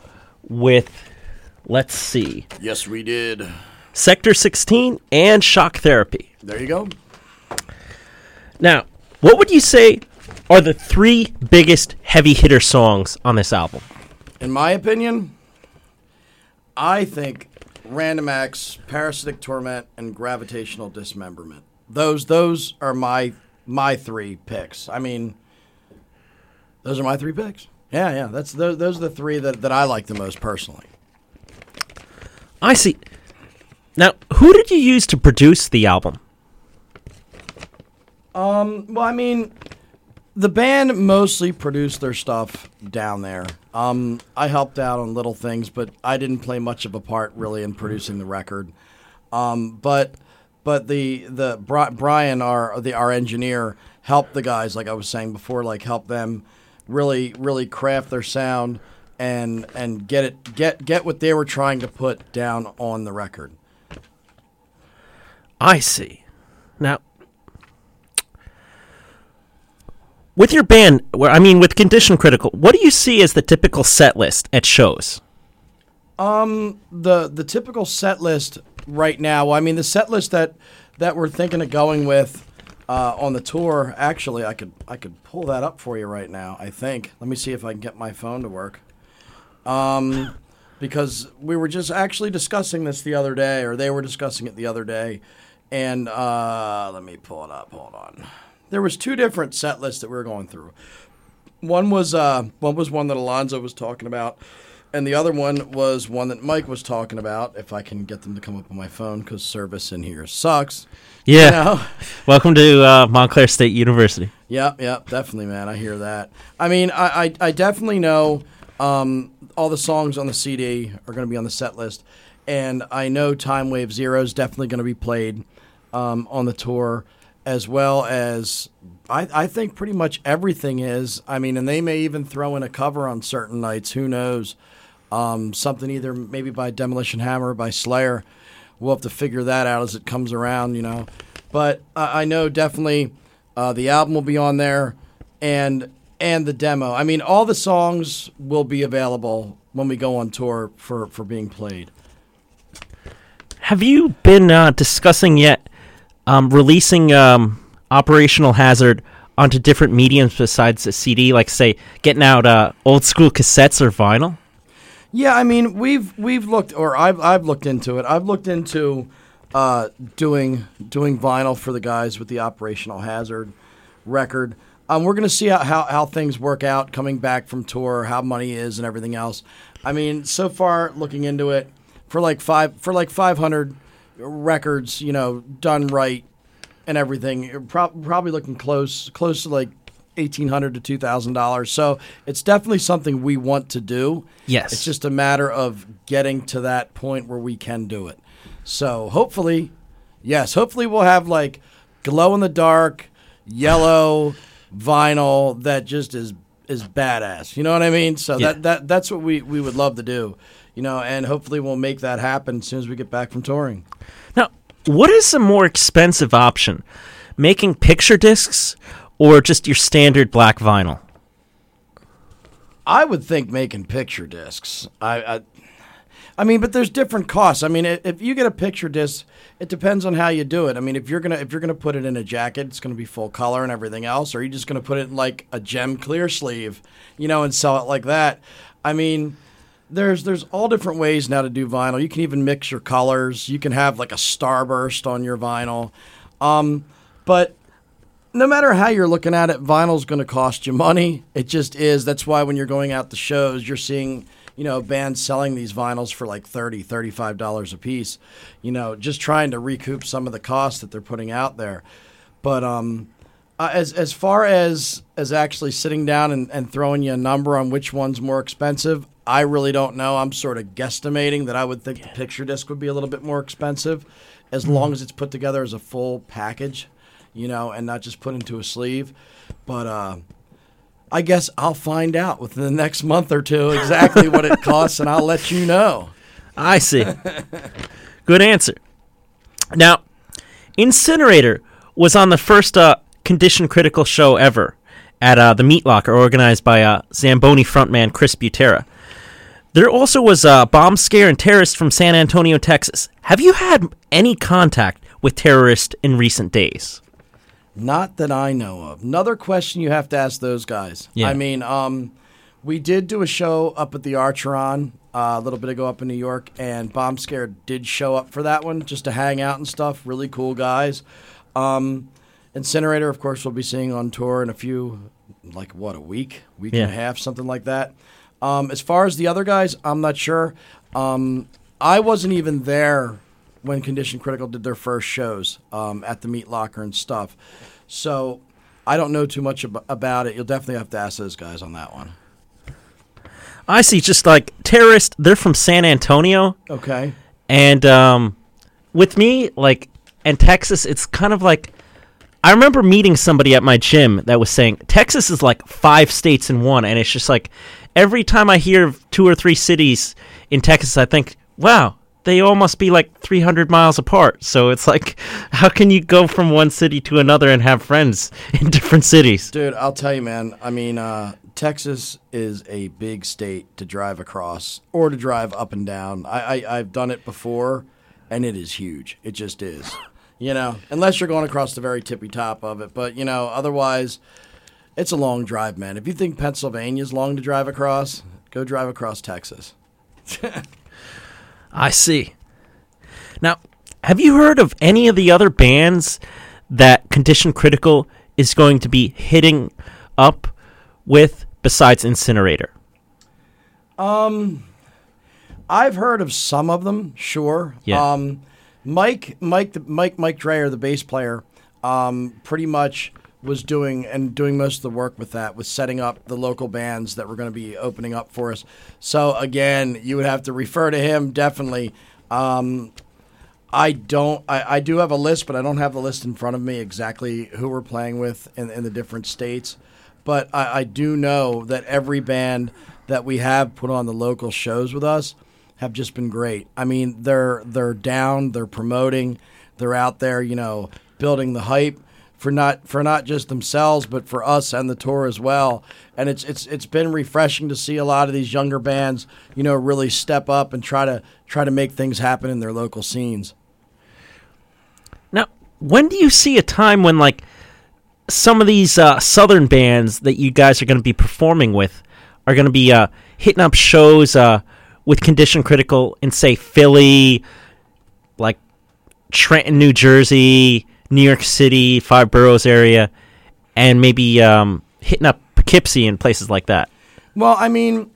with, let's see. Yes, we did. Sector 16 and Shock Therapy. There you go. Now, what would you say are the three biggest heavy hitter songs on this album? In my opinion, I think Random Acts, Parasitic Torment, and Gravitational Dismemberment. Those are my three picks. I mean... Those are my three picks. Yeah. Those are the three that I like the most personally. I see. Now, who did you use to produce the album? Well, I mean, the band mostly produced their stuff down there. I helped out on little things, but I didn't play much of a part really in producing the record. But the Brian, our engineer, helped the guys, like I was saying before, like helped them really craft their sound and get what they were trying to put down on the record. I see. Now, with your band, with Condition Critical, what do you see as the typical set list at shows? The typical set list right now, the set list that we're thinking of going with on the tour, actually, I could pull that up for you right now, I think. Let me see if I can get my phone to work. Because we were just actually discussing this the other day, or they were discussing it the other day, And let me pull it up. Hold on. There was two different set lists that we were going through. One was one that Alonzo was talking about, and the other one was one that Mike was talking about, if I can get them to come up on my phone, because service in here sucks. Yeah. You know? Welcome to Montclair State University. Yep, definitely, man. I hear that. I mean, I definitely know all the songs on the CD are going to be on the set list, and I know Time Wave Zero is definitely going to be played on the tour, as well as I think pretty much everything is. I mean, and they may even throw in a cover on certain nights. Who knows? Something either maybe by Demolition Hammer or by Slayer. We'll have to figure that out as it comes around, you know. But I know definitely the album will be on there and the demo. I mean, all the songs will be available when we go on tour for being played. Have you been discussing yet releasing Operational Hazard onto different mediums besides a CD, like, say, getting out old-school cassettes or vinyl? Yeah, I mean, we've looked, or I've looked into it. I've looked into doing vinyl for the guys with the Operational Hazard record. We're going to see how things work out coming back from tour, how money is and everything else. I mean, so far, looking into it, for like 500 records, you know, done right and everything, probably looking close to like $1,800 to $2,000. So it's definitely something we want to do. Yes. It's just a matter of getting to that point where we can do it. So hopefully, yes, we'll have like glow-in-the-dark, yellow vinyl that just is badass. You know what I mean? So yeah. That's what we would love to do, you know, and hopefully we'll make that happen as soon as we get back from touring. Now, what is a more expensive option? Making picture discs or just your standard black vinyl? I would think making picture discs. I mean, but there's different costs. I mean, if you get a picture disc, it depends on how you do it. I mean, if you're gonna put it in a jacket, it's gonna be full color and everything else. Or are you just gonna put it in like a gem clear sleeve, you know, and sell it like that? I mean, there's all different ways now to do vinyl. You can even mix your colors. You can have like a starburst on your vinyl, but. No matter how you're looking at it, vinyl's going to cost you money. It just is. That's why when you're going out to shows, you're seeing, you know, bands selling these vinyls for like $30, $35 a piece, you know, just trying to recoup some of the costs that they're putting out there. But as far as actually sitting down and throwing you a number on which one's more expensive, I really don't know. I'm sort of guesstimating that I would think the picture disc would be a little bit more expensive as long as it's put together as a full package. You know, and not just put into a sleeve. But I guess I'll find out within the next month or two exactly what it costs, and I'll let you know. I see. Good answer. Now, Incinerator was on the first Condition Critical show ever at the Meat Locker, organized by Zamboni frontman Chris Butera. There also was a bomb scare and terrorists from San Antonio, Texas. Have you had any contact with terrorists in recent days? Not that I know of. Another question you have to ask those guys. Yeah. I mean, we did do a show up at the Archeron a little bit ago up in New York, and Bomb Scare did show up for that one just to hang out and stuff. Really cool guys. Incinerator, of course, we'll be seeing on tour in a few, like what, a week and a half, something like that. As far as the other guys, I'm not sure. I wasn't even there when Condition Critical did their first shows at the Meat Locker and stuff. So I don't know too much about it. You'll definitely have to ask those guys on that one. I see. Just like terrorists, they're from San Antonio. Okay. And with me, like, and Texas, it's kind of like, I remember meeting somebody at my gym that was saying, Texas is like 5 states in one. And it's just like, every time I hear of 2 or 3 cities in Texas, I think, wow, they all must be like 300 miles apart. So it's like, how can you go from one city to another and have friends in different cities? Dude, I'll tell you, man. I mean, Texas is a big state to drive across or to drive up and down. I've done it before, and it is huge. It just is. You know, unless you're going across the very tippy top of it. But, you know, otherwise, it's a long drive, man. If you think Pennsylvania's long to drive across, go drive across Texas. I see. Now, Have you heard of any of the other bands that Condition Critical is going to be hitting up with besides Incinerator? I've heard of some of them, sure. Yeah. Mike Dreyer, the bass player, pretty much was doing most of the work with that, with setting up the local bands that were going to be opening up for us. So again, you would have to refer to him definitely. I do have a list, but I don't have the list in front of me exactly who we're playing with in the different states. But I do know that every band that we have put on the local shows with us have just been great. I mean, they're down, they're promoting, they're out there, you know, building the hype for not just themselves, but for us and the tour as well. And it's been refreshing to see a lot of these younger bands, you know, really step up and try to make things happen in their local scenes. Now, when do you see a time when, like, some of these southern bands that you guys are going to be performing with are going to be hitting up shows with Condition Critical in, say, Philly, like Trenton, New Jersey, New York City, Five Boroughs area, and maybe hitting up Poughkeepsie and places like that? Well, I mean,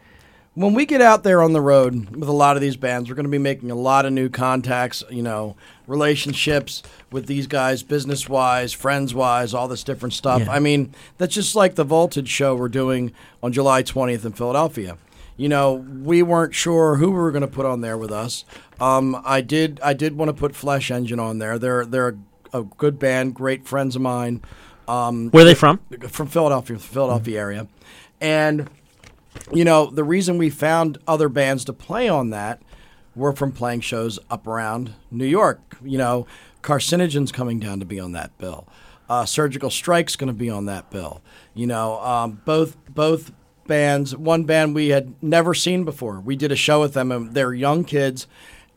when we get out there on the road with a lot of these bands, we're going to be making a lot of new contacts, you know, relationships with these guys, business-wise, friends-wise, all this different stuff. Yeah. I mean, that's just like the Voltage show we're doing on July 20th in Philadelphia. You know, we weren't sure who we were going to put on there with us. I did want to put Flesh Engine on there. They're a good band, great friends of mine. Where are they from? From Philadelphia mm-hmm. area. And, you know, the reason we found other bands to play on that were from playing shows up around New York. You know, Carcinogen's coming down to be on that bill. Surgical Strike's going to be on that bill. You know, both bands. One band we had never seen before. We did a show with them, and they're young kids.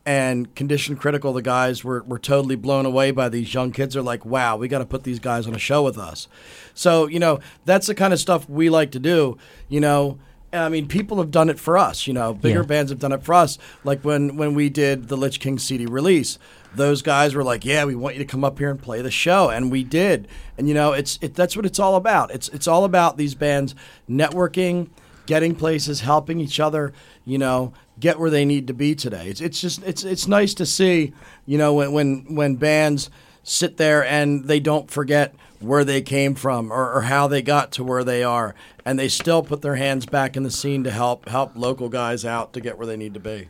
And Condition Critical, the guys were totally blown away by these young kids. They're like, wow, we got to put these guys on a show with us. So, you know, that's the kind of stuff we like to do. You know, I mean, people have done it for us. You know, bigger bands have done it for us. Like when we did the Lich King CD release, those guys were like, yeah, we want you to come up here and play the show. And we did. And, you know, that's what it's all about. It's all about these bands networking, getting places, helping each other, you know, get where they need to be today. It's just nice to see, you know, when bands sit there and they don't forget where they came from or how they got to where they are, and they still put their hands back in the scene to help local guys out to get where they need to be.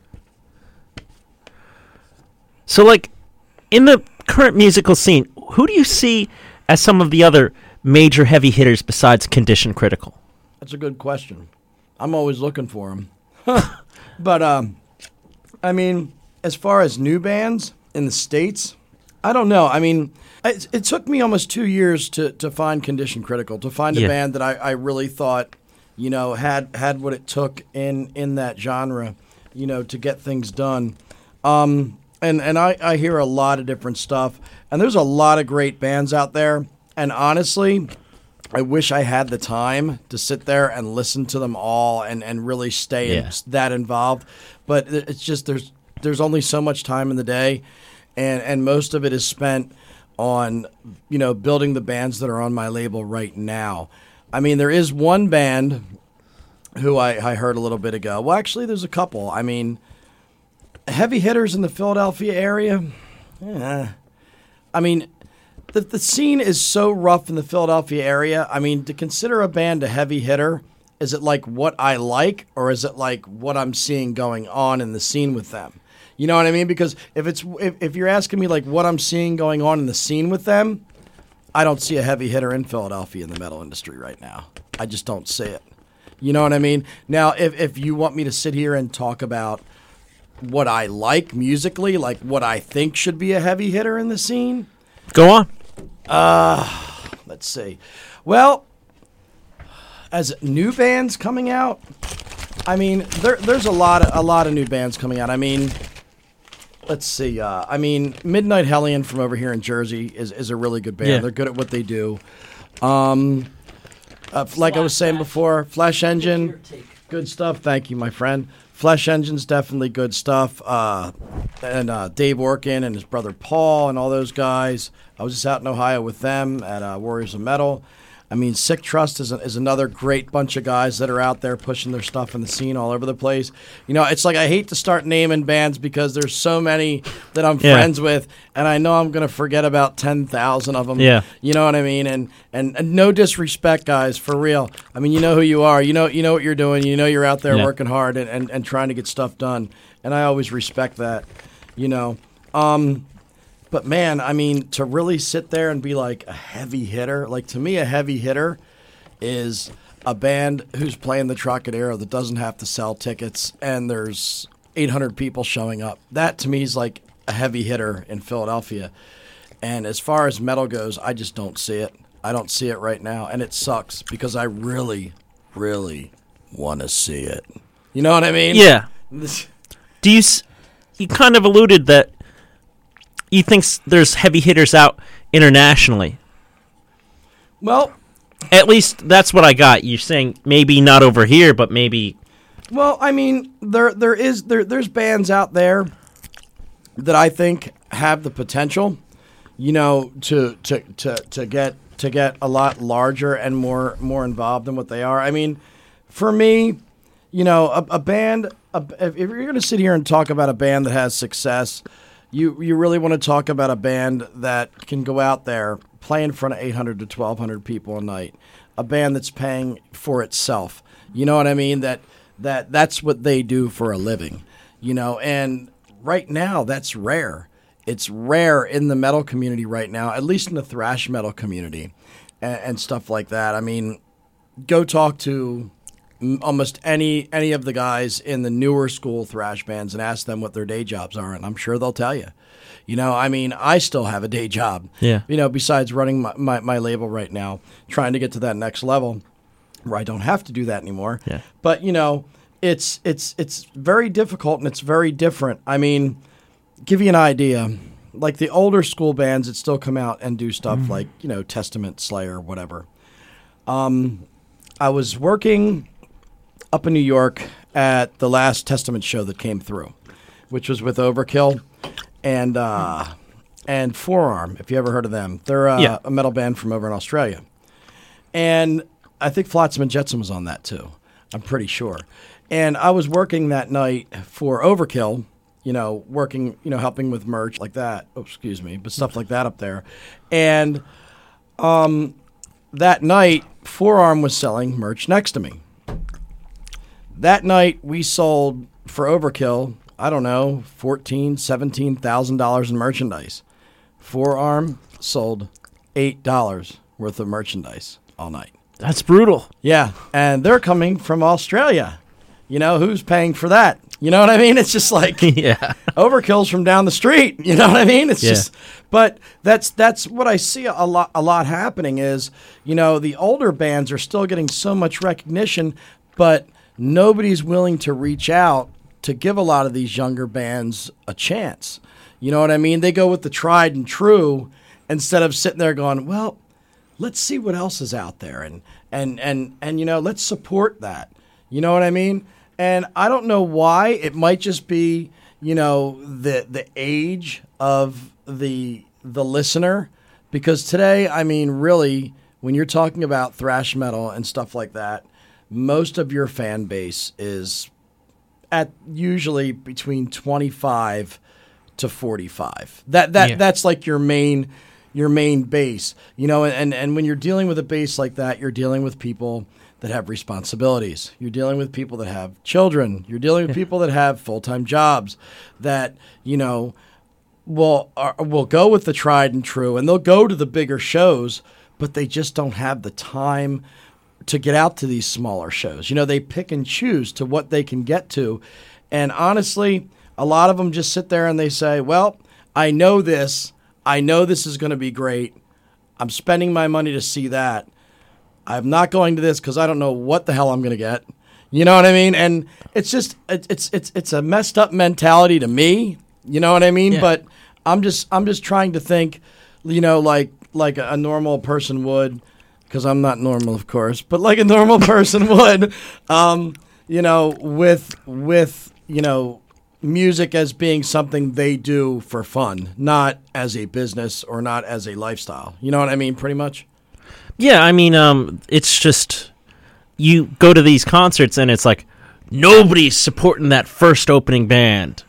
So, like, in the current musical scene, who do you see as some of the other major heavy hitters besides Condition Critical? That's a good question. I'm always looking for them. But, I mean, as far as new bands in the States, I don't know. I mean, it took me almost 2 years to find Condition Critical, to find a band that I really thought, you know, had what it took in that genre, you know, to get things done. And I hear a lot of different stuff, and there's a lot of great bands out there. And honestly, I wish I had the time to sit there and listen to them all and really stay that involved. But it's just there's only so much time in the day, and most of it is spent on, you know, building the bands that are on my label right now. I mean, there is one band who I heard a little bit ago. Well, actually, there's a couple. I mean, heavy hitters in the Philadelphia area. Yeah. I mean, the scene is so rough in the Philadelphia area. I mean, to consider a band a heavy hitter, is it like what I like, or is it like what I'm seeing going on in the scene with them? You know what I mean? Because if you're asking me like what I'm seeing going on in the scene with them, I don't see a heavy hitter in Philadelphia in the metal industry right now. I just don't see it. You know what I mean? Now, if you want me to sit here and talk about what I like musically, like what I think should be a heavy hitter in the scene, go on. Let's see. Well, as new bands coming out, I mean, there's a lot of new bands coming out. I mean, let's see. I mean, Midnight Hellion from over here in Jersey is a really good band. Yeah. They're good at what they do. Like I was saying before, Flesh Engine, good stuff. Thank you, my friend. Flesh Engine's definitely good stuff. And Dave Orkin and his brother Paul and all those guys. I was just out in Ohio with them at Warriors of Metal. I mean, Sick Trust is another great bunch of guys that are out there pushing their stuff in the scene all over the place. You know, it's like I hate to start naming bands because there's so many that I'm friends with, and I know I'm going to forget about 10,000 of them. Yeah. You know what I mean? And no disrespect, guys, for real. I mean, you know who you are. You know what you're doing. You know you're out there working hard and trying to get stuff done, and I always respect that, you know. But, man, I mean, to really sit there and be like a heavy hitter, like to me a heavy hitter is a band who's playing the Trocadero that doesn't have to sell tickets and there's 800 people showing up. That to me is like a heavy hitter in Philadelphia. And as far as metal goes, I just don't see it. I don't see it right now. And it sucks because I really, really want to see it. You know what I mean? Yeah. Do you you kind of alluded that you think there's heavy hitters out internationally? Well, at least that's what I got. You're saying maybe not over here, but maybe. Well, I mean, there's bands out there that I think have the potential, you know, to get a lot larger and more involved than what they are. I mean, for me, you know, a band. If you're going to sit here and talk about a band that has success. You really want to talk about a band that can go out there, play in front of 800 to 1,200 people a night, a band that's paying for itself. You know what I mean? That's what they do for a living. You know, and right now that's rare. It's rare in the metal community right now, at least in the thrash metal community and stuff like that. I mean, go talk to almost any of the guys in the newer school thrash bands and ask them what their day jobs are, and I'm sure they'll tell you. You know, I mean, I still have a day job, you know, besides running my label right now, trying to get to that next level where I don't have to do that anymore. Yeah. But, you know, it's very difficult and it's very different. I mean, give you an idea, like the older school bands that still come out and do stuff like, you know, Testament, Slayer, whatever. I was working up in New York at the last Testament show that came through, which was with Overkill and Forearm, if you ever heard of them. They're a metal band from over in Australia. And I think Flotsam and Jetsam was on that too. I'm pretty sure. And I was working that night for Overkill, you know, working, you know, helping with merch like that. Oh, excuse me, but stuff like that up there. And that night, Forearm was selling merch next to me. That night, we sold, for Overkill, I don't know, $14,000, $17,000 in merchandise. Forearm sold $8 worth of merchandise all night. That's brutal. Yeah, and they're coming from Australia. You know, who's paying for that? You know what I mean? It's just like Overkill's from down the street. You know what I mean? It's just, but that's what I see a lot happening is, you know, the older bands are still getting so much recognition, but nobody's willing to reach out to give a lot of these younger bands a chance. You know what I mean? They go with the tried and true instead of sitting there going, well, let's see what else is out there. And you know, let's support that. You know what I mean? And I don't know why. It might just be, you know, the age of the listener. Because today, I mean, really, when you're talking about thrash metal and stuff like that, most of your fan base is at usually between 25 to 45. That's like your main base, you know. And when you're dealing with a base like that, you're dealing with people that have responsibilities. You're dealing with people that have children. You're dealing with people that have full-time jobs that, you know, will go with the tried and true, and they'll go to the bigger shows, but they just don't have the time to get out to these smaller shows. You know, they pick and choose to what they can get to. And honestly, a lot of them just sit there and they say, well, I know this is going to be great. I'm spending my money to see that. I'm not going to this because I don't know what the hell I'm going to get. You know what I mean? And it's just, it's a messed up mentality to me. You know what I mean? Yeah. But I'm just trying to think, you know, like a normal person would, because I'm not normal, of course, but like a normal person would, you know, with you know, music as being something they do for fun, not as a business or not as a lifestyle. You know what I mean? Pretty much. Yeah, I mean, it's just you go to these concerts and it's like nobody's supporting that first opening band.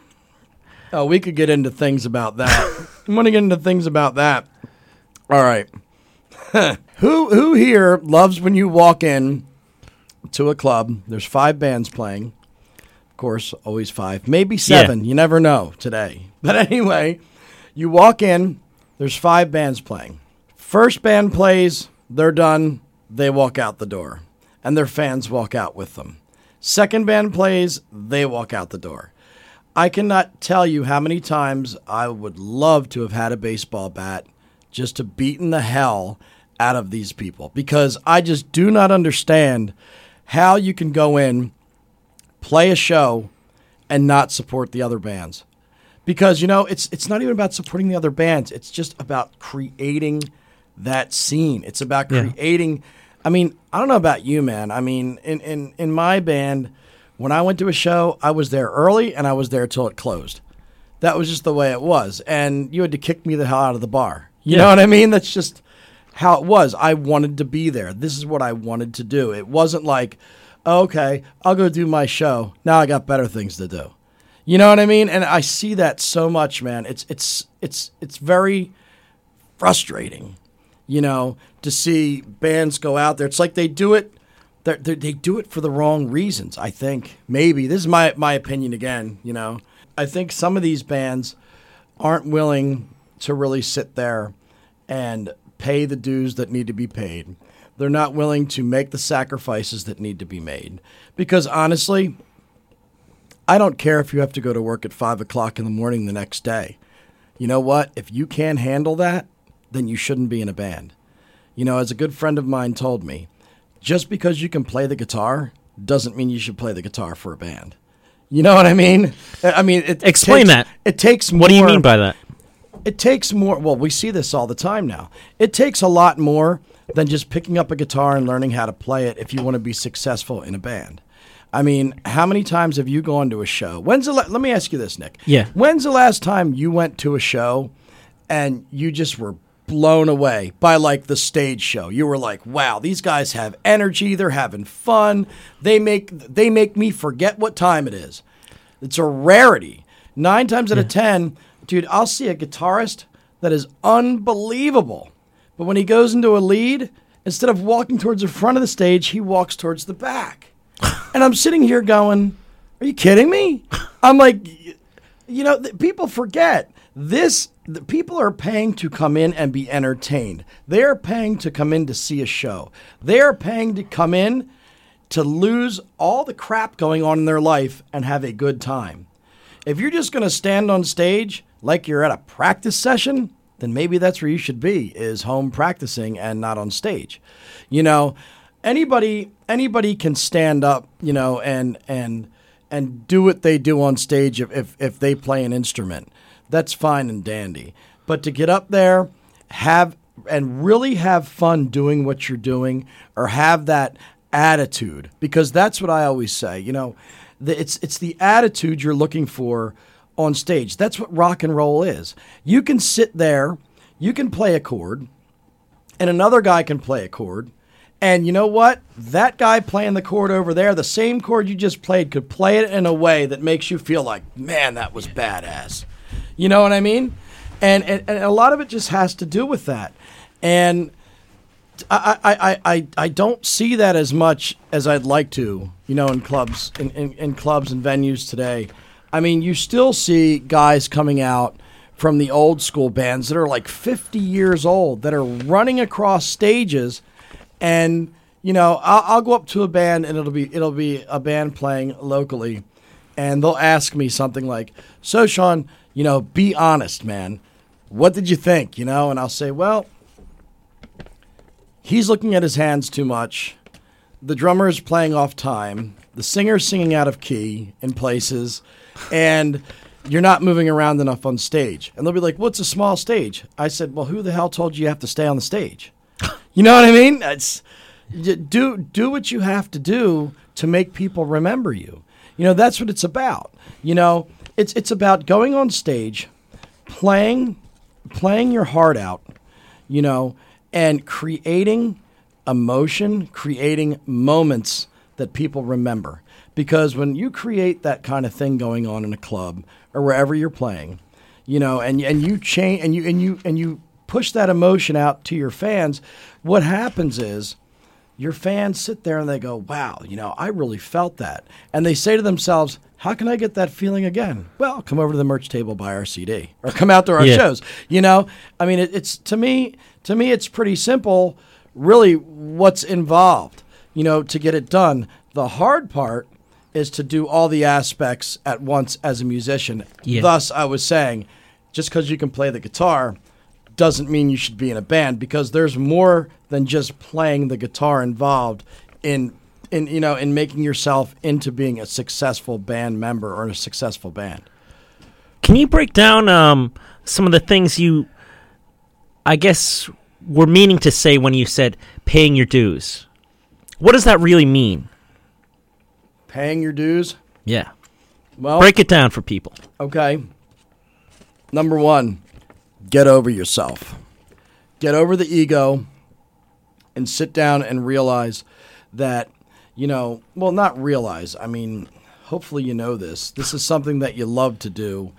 Oh, we could get into things about that. I'm going to get into things about that. All right. Who here loves when you walk in to a club, there's five bands playing. Of course, always five, maybe seven. Yeah. You never know today. But anyway, you walk in, there's five bands playing. First band plays, they're done, they walk out the door, and their fans walk out with them. Second band plays, they walk out the door. I cannot tell you how many times I would love to have had a baseball bat just to beaten the hell out of these people, because I just do not understand how you can go in, play a show, and not support the other bands. Because, you know, it's not even about supporting the other bands. It's just about creating that scene. It's about creating... Yeah. I mean, I don't know about you, man. I mean, in my band... When I went to a show, I was there early, and I was there till it closed. That was just the way it was, and you had to kick me the hell out of the bar. You know what I mean? That's just how it was. I wanted to be there. This is what I wanted to do. It wasn't like, okay, I'll go do my show. Now I got better things to do. You know what I mean? And I see that so much, man. It's very frustrating, you know, to see bands go out there. It's like they do it. They do it for the wrong reasons, I think. Maybe. This is my opinion again, you know. I think some of these bands aren't willing to really sit there and pay the dues that need to be paid. They're not willing to make the sacrifices that need to be made. Because honestly, I don't care if you have to go to work at 5 o'clock in the morning the next day. You know what? If you can't handle that, then you shouldn't be in a band. You know, as a good friend of mine told me, just because you can play the guitar doesn't mean you should play the guitar for a band. You know what I mean? I mean, It takes more. What do you mean by that? It takes more. Well, we see this all the time now. It takes a lot more than just picking up a guitar and learning how to play it if you want to be successful in a band. I mean, how many times have you gone to a show? Let me ask you this, Nick. Yeah. When's the last time you went to a show and you just were blown away by like the stage show? You were like, wow, these guys have energy, they're having fun, they make me forget what time it is. It's a rarity. 9 times out of 10, dude, I'll see a guitarist that is unbelievable, but when he goes into a lead, instead of walking towards the front of the stage, he walks towards the back. And I'm sitting here going, are you kidding me? I'm like, you know, people forget this. The people are paying to come in and be entertained. They are paying to come in to see a show. They are paying to come in to lose all the crap going on in their life and have a good time. If you're just going to stand on stage like you're at a practice session, then maybe that's where you should be, is home practicing and not on stage. You know, anybody can stand up, you know, and do what they do on stage if they play an instrument. That's fine and dandy. But to get up there, really have fun doing what you're doing, or have that attitude, because that's what I always say. You know, it's the attitude you're looking for on stage. That's what rock and roll is. You can sit there, you can play a chord, and another guy can play a chord. And you know what? That guy playing the chord over there, the same chord you just played, could play it in a way that makes you feel like, man, that was badass. You know what I mean? And a lot of it just has to do with that. And I don't see that as much as I'd like to, you know, in clubs and venues today. I mean, you still see guys coming out from the old school bands that are like 50 years old that are running across stages. And, you know, I'll go up to a band, and it'll be a band playing locally, and they'll ask me something like, "So, Sean, you know, be honest, man. What did you think?" You know, and I'll say, well, he's looking at his hands too much. The drummer is playing off time. The singer's singing out of key in places. And you're not moving around enough on stage. And they'll be like, well, it's a small stage. I said, well, who the hell told you have to stay on the stage? You know what I mean? It's do what you have to do to make people remember you. You know, that's what it's about. You know, it's about going on stage, playing your heart out, you know, and creating emotion, creating moments that people remember. Because when you create that kind of thing going on in a club or wherever you're playing, you know, and you push that emotion out to your fans, what happens is your fans sit there and they go, wow, you know, I really felt that. And they say to themselves, how can I get that feeling again? Well, come over to the merch table, buy our CD, or come out to our shows. You know, I mean, it's to me, it's pretty simple, really, what's involved, you know, to get it done. The hard part is to do all the aspects at once as a musician. Yeah. Thus, I was saying, just because you can play the guitar doesn't mean you should be in a band, because there's more than just playing the guitar involved in making yourself into being a successful band member or a successful band. Can you break down some of the things you, I guess, were meaning to say when you said paying your dues? What does that really mean? Paying your dues? Yeah. Well, break it down for people. Okay. Number one, get over yourself. Get over the ego and sit down and realize that, you know, well, not realize. I mean, hopefully you know this. This is something that you love to do,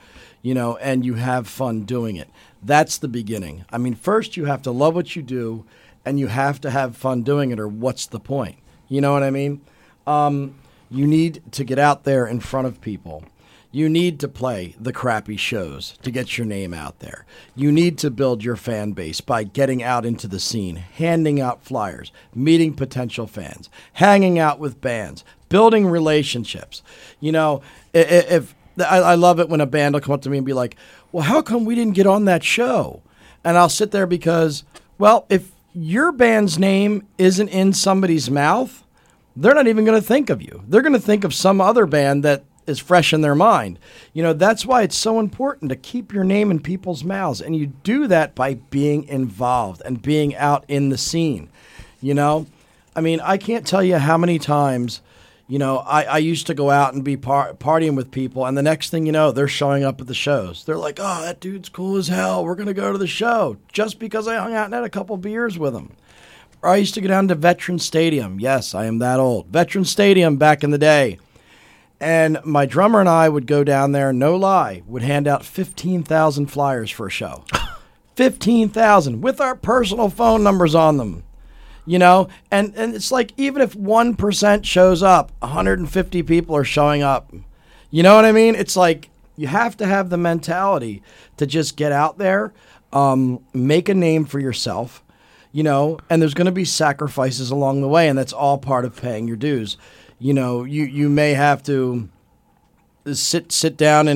you know, and you have fun doing it. That's the beginning. I mean, first you have to love what you do and you have to have fun doing it, or what's the point? You know what I mean? You need to get out there in front of people. You need to play the crappy shows to get your name out there. You need to build your fan base by getting out into the scene, handing out flyers, meeting potential fans, hanging out with bands, building relationships. You know, if I love it when a band will come up to me and be like, well, how come we didn't get on that show? And I'll sit there because, well, if your band's name isn't in somebody's mouth, they're not even going to think of you. They're going to think of some other band that is fresh in their mind. You know, that's why it's so important to keep your name in people's mouths. And you do that by being involved and being out in the scene. You know, I mean, I can't tell you how many times, you know, I used to go out and be partying with people. And the next thing you know, they're showing up at the shows. They're like, oh, that dude's cool as hell. We're going to go to the show just because I hung out and had a couple beers with him. Or I used to go down to Veterans Stadium. Yes, I am that old. Veterans Stadium back in the day. And my drummer and I would go down there, no lie, would hand out 15,000 flyers for a show. 15,000 with our personal phone numbers on them, you know? And it's like, even if 1% shows up, 150 people are showing up. You know what I mean? It's like, you have to have the mentality to just get out there, make a name for yourself, you know, and there's going to be sacrifices along the way, and that's all part of paying your dues. You know, you may have to sit down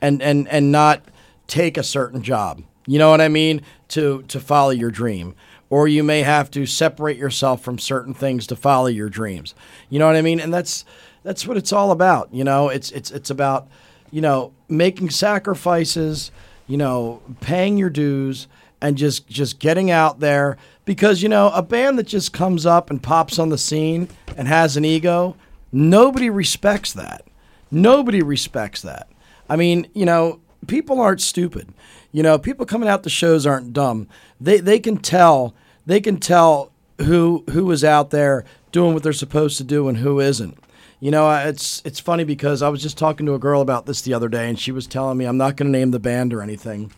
and not take a certain job, you know what I mean, to follow your dream. Or you may have to separate yourself from certain things to follow your dreams. You know what I mean? And that's what it's all about, you know. It's about, you know, making sacrifices, you know, paying your dues, and just getting out there. Because, you know, a band that just comes up and pops on the scene and has an ego, nobody respects that. Nobody respects that. I mean, you know, people aren't stupid. You know, people coming out to shows aren't dumb. They can tell who is out there doing what they're supposed to do and who isn't. You know, it's funny because I was just talking to a girl about this the other day, and she was telling me, I'm not going to name the band or anything,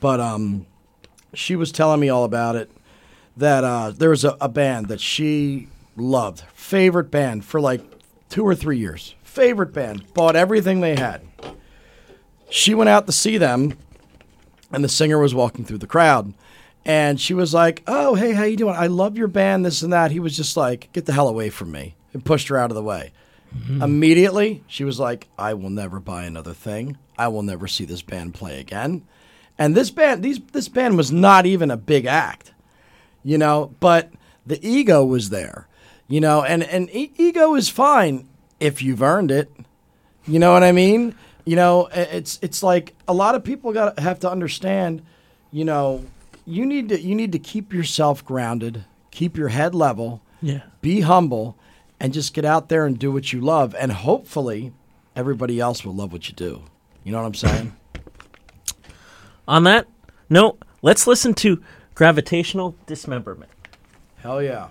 but she was telling me all about it, that there was a band that she loved, favorite band for like 2 or 3 years. Favorite band, bought everything they had. She went out to see them, and the singer was walking through the crowd, and she was like, oh, hey, how you doing? I love your band, this and that. He was just like, get the hell away from me, and pushed her out of the way. Mm-hmm. Immediately, she was like, I will never buy another thing. I will never see this band play again. And this band was not even a big act. You know, but the ego was there, you know, and ego is fine if you've earned it. You know what I mean? You know, it's like a lot of people have to understand, you know, you need to keep yourself grounded, keep your head level, Yeah. Be humble and just get out there and do what you love. And hopefully everybody else will love what you do. You know what I'm saying? On that note, let's listen to Gravitational Dismemberment. Hell yeah.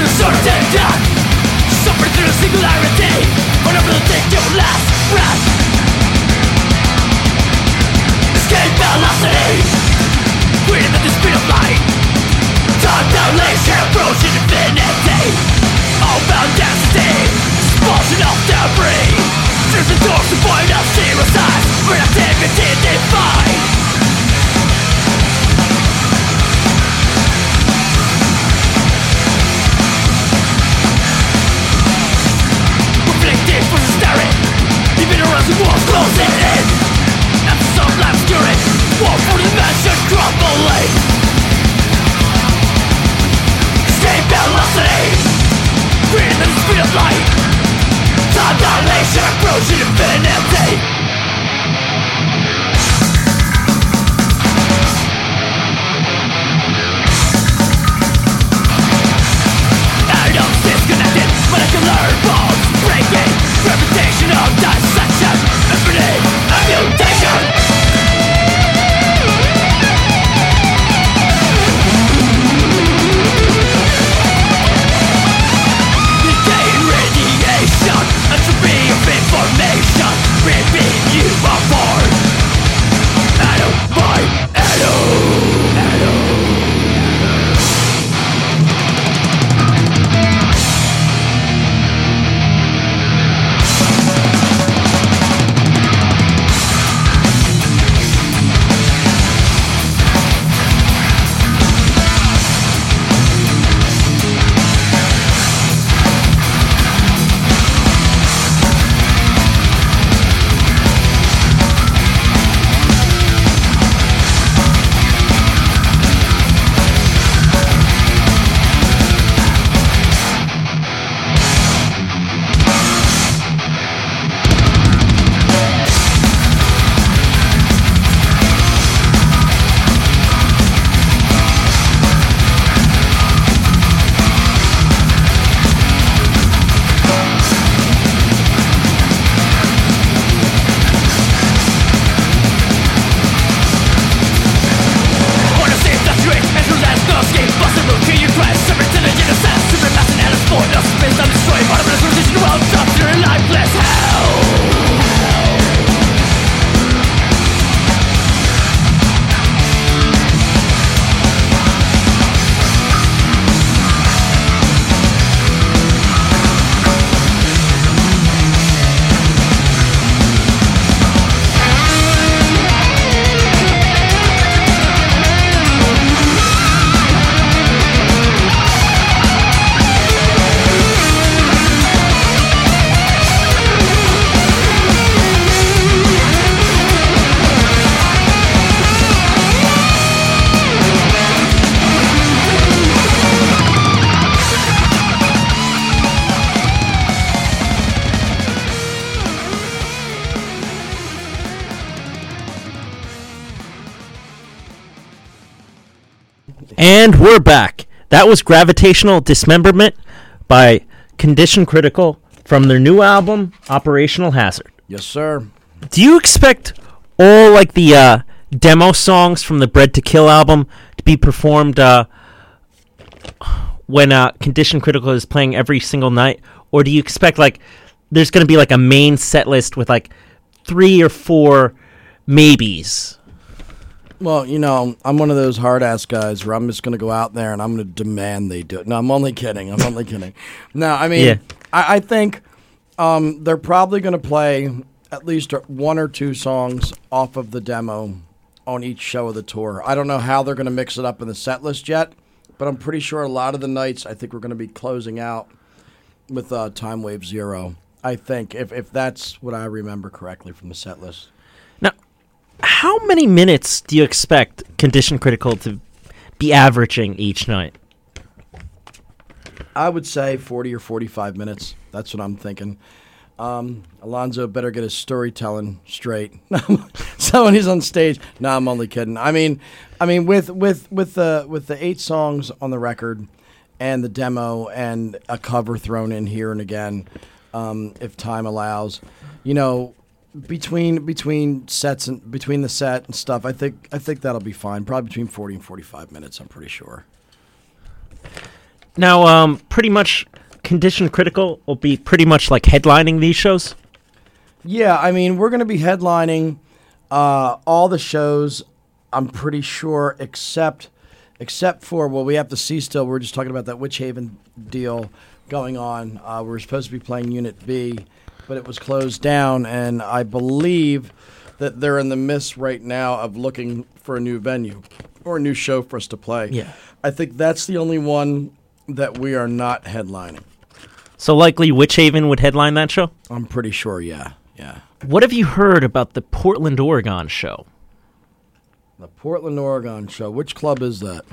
Suffered to death, suffered through singularity, whatever the thing you last breath. Escape velocity, freedom at the speed of light. Time dilation, approach in infinity. All bound destiny, explosion of debris. Through the doors to void of zero size, reactivity defined. Walls closing in, empty sublime spirit, war for dimension crumbling. Escape velocity, freedom and the speed of light. Time dilation, approaching infinity. Molecular balls breaking, gravitational dissection, infinite amputation. Decay, radiation, entropy of information, ripping you apart. Atom by atom. And we're back. That was Gravitational Dismemberment by Condition Critical from their new album, Operational Hazard. Yes, sir. Do you expect all like the demo songs from the Bred to Kill album to be performed when Condition Critical is playing every single night? Or do you expect like there's going to be like a main set list with like 3 or 4 maybes? Well, you know, I'm one of those hard-ass guys where I'm just going to go out there and I'm going to demand they do it. No, I'm only kidding. I'm only kidding. No, I mean, yeah. I think they're probably going to play at least 1 or 2 songs off of the demo on each show of the tour. I don't know how they're going to mix it up in the set list yet, but I'm pretty sure a lot of the nights I think we're going to be closing out with Time Wave Zero, I think, if that's what I remember correctly from the set list. Now, How many minutes do you expect Condition Critical to be averaging each night? I would say 40 or 45 minutes. That's what I'm thinking. Alonzo better get his storytelling straight. So when he's on stage, no, I'm only kidding. I mean, with the 8 songs on the record and the demo and a cover thrown in here and again, if time allows, you know, between sets and between the set and stuff, I think that'll be fine. Probably between 40 and 45 minutes, I'm pretty sure. Now, pretty much. Condition Critical will be pretty much like headlining these shows? Yeah, I mean, we're going to be headlining all the shows, I'm pretty sure, except for, well, we have to see still. We're just talking about that Witch Haven deal going on. We're supposed to be playing Unit B, but it was closed down, and I believe that they're in the midst right now of looking for a new venue or a new show for us to play. Yeah, I think that's the only one that we are not headlining. So likely Witch Haven would headline that show? I'm pretty sure, yeah. What have you heard about the Portland, Oregon show? The Portland, Oregon show. Which club is that?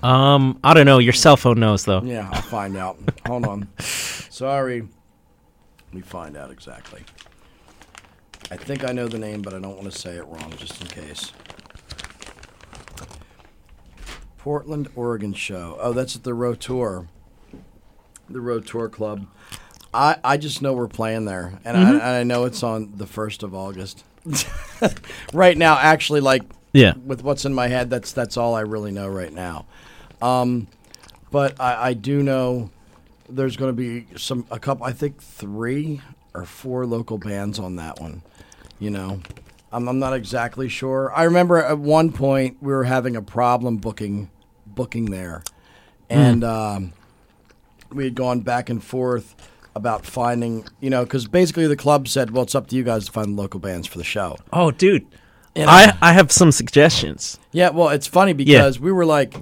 I don't know. Your cell phone knows, though. Yeah, I'll find out. Hold on. Sorry. Let me find out exactly. I think I know the name, but I don't want to say it wrong just in case. Portland, Oregon show. Oh, that's at the Rotor. The Rotor Club. I just know we're playing there, and mm-hmm. I know it's on the 1st of August. Right now, actually, like, yeah. With what's in my head, that's all I really know right now. But I do know there's going to be a couple, I think 3 or 4 local bands on that one, you know. I'm not exactly sure. I remember at one point we were having a problem booking there. And we had gone back and forth about finding, you know, because basically the club said, well, it's up to you guys to find local bands for the show. Oh, dude. And I have some suggestions. Yeah, well, it's funny because we were like,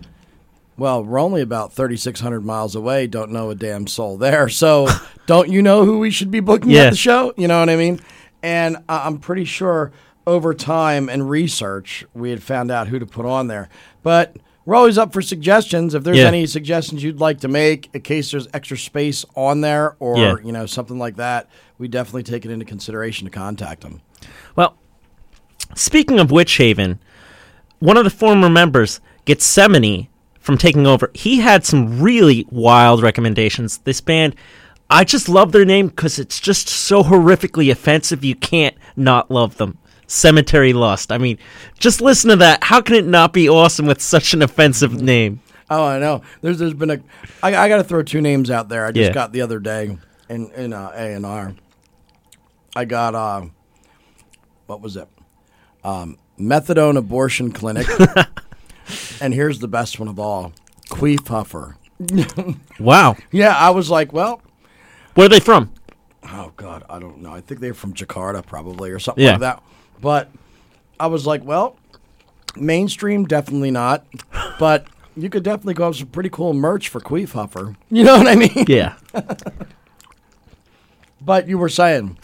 well, we're only about 3,600 miles away, don't know a damn soul there. So don't you know who we should be booking at the show? You know what I mean? And I'm pretty sure over time and research, we had found out who to put on there. But we're always up for suggestions. If there's any suggestions you'd like to make, in case there's extra space on there or you know, something like that, we definitely take it into consideration to contact them. Well, speaking of Witch Haven, one of the former members, Gethsemane, from taking over, he had some really wild recommendations. This band, I just love their name because it's just so horrifically offensive you can't not love them. Cemetery Lust. I mean, just listen to that. How can it not be awesome with such an offensive name? Oh, I know. There's been a... I got to throw 2 names out there. I just got the other day in A&R. I got... what was it? Methadone Abortion Clinic. And here's the best one of all. Queef Huffer. Wow. Yeah, I was like, well... Where are they from? Oh, God, I don't know. I think they're from Jakarta probably or something like that. But I was like, well, mainstream, definitely not. But you could definitely go have some pretty cool merch for Queef Huffer. You know what I mean? Yeah. But you were saying.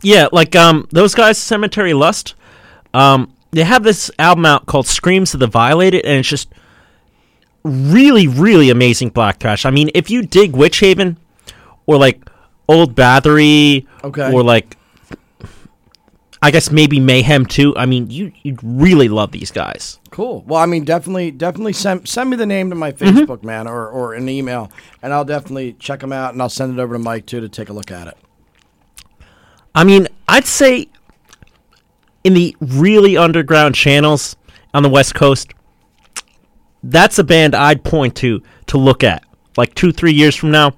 Yeah, like those guys, Cemetery Lust, they have this album out called Screams of the Violated, and it's just really, really amazing black thrash. I mean, if you dig Witch Haven... Or like Old Bathory, or like I guess maybe Mayhem too. I mean, you'd really love these guys. Cool. Well, I mean, definitely send me the name to my Facebook, man, or an email, and I'll definitely check them out, and I'll send it over to Mike too to take a look at it. I mean, I'd say in the really underground channels on the West Coast, that's a band I'd point to look at. Like 2-3 years from now.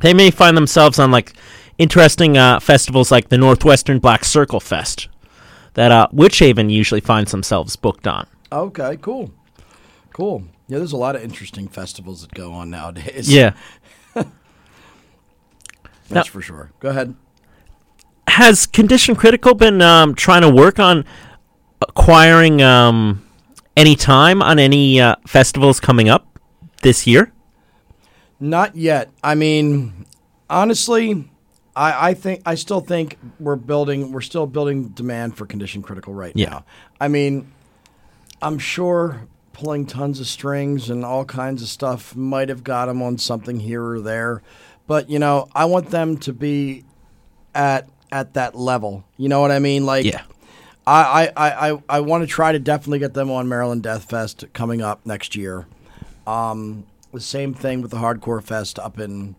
They may find themselves on, like, interesting festivals like the Northwestern Black Circle Fest that Witch Haven usually finds themselves booked on. Okay, cool. Yeah, there's a lot of interesting festivals that go on nowadays. Yeah. That's for sure. Go ahead. Has Condition Critical been trying to work on acquiring any time on any festivals coming up this year? Not yet. I mean, honestly, I still think we're still building demand for Condition Critical right now. I mean, I'm sure pulling tons of strings and all kinds of stuff might have got them on something here or there, but you know, I want them to be at that level. You know what I mean? Like, yeah. I want to try to definitely get them on Maryland Death Fest coming up next year. The same thing with the Hardcore Fest up in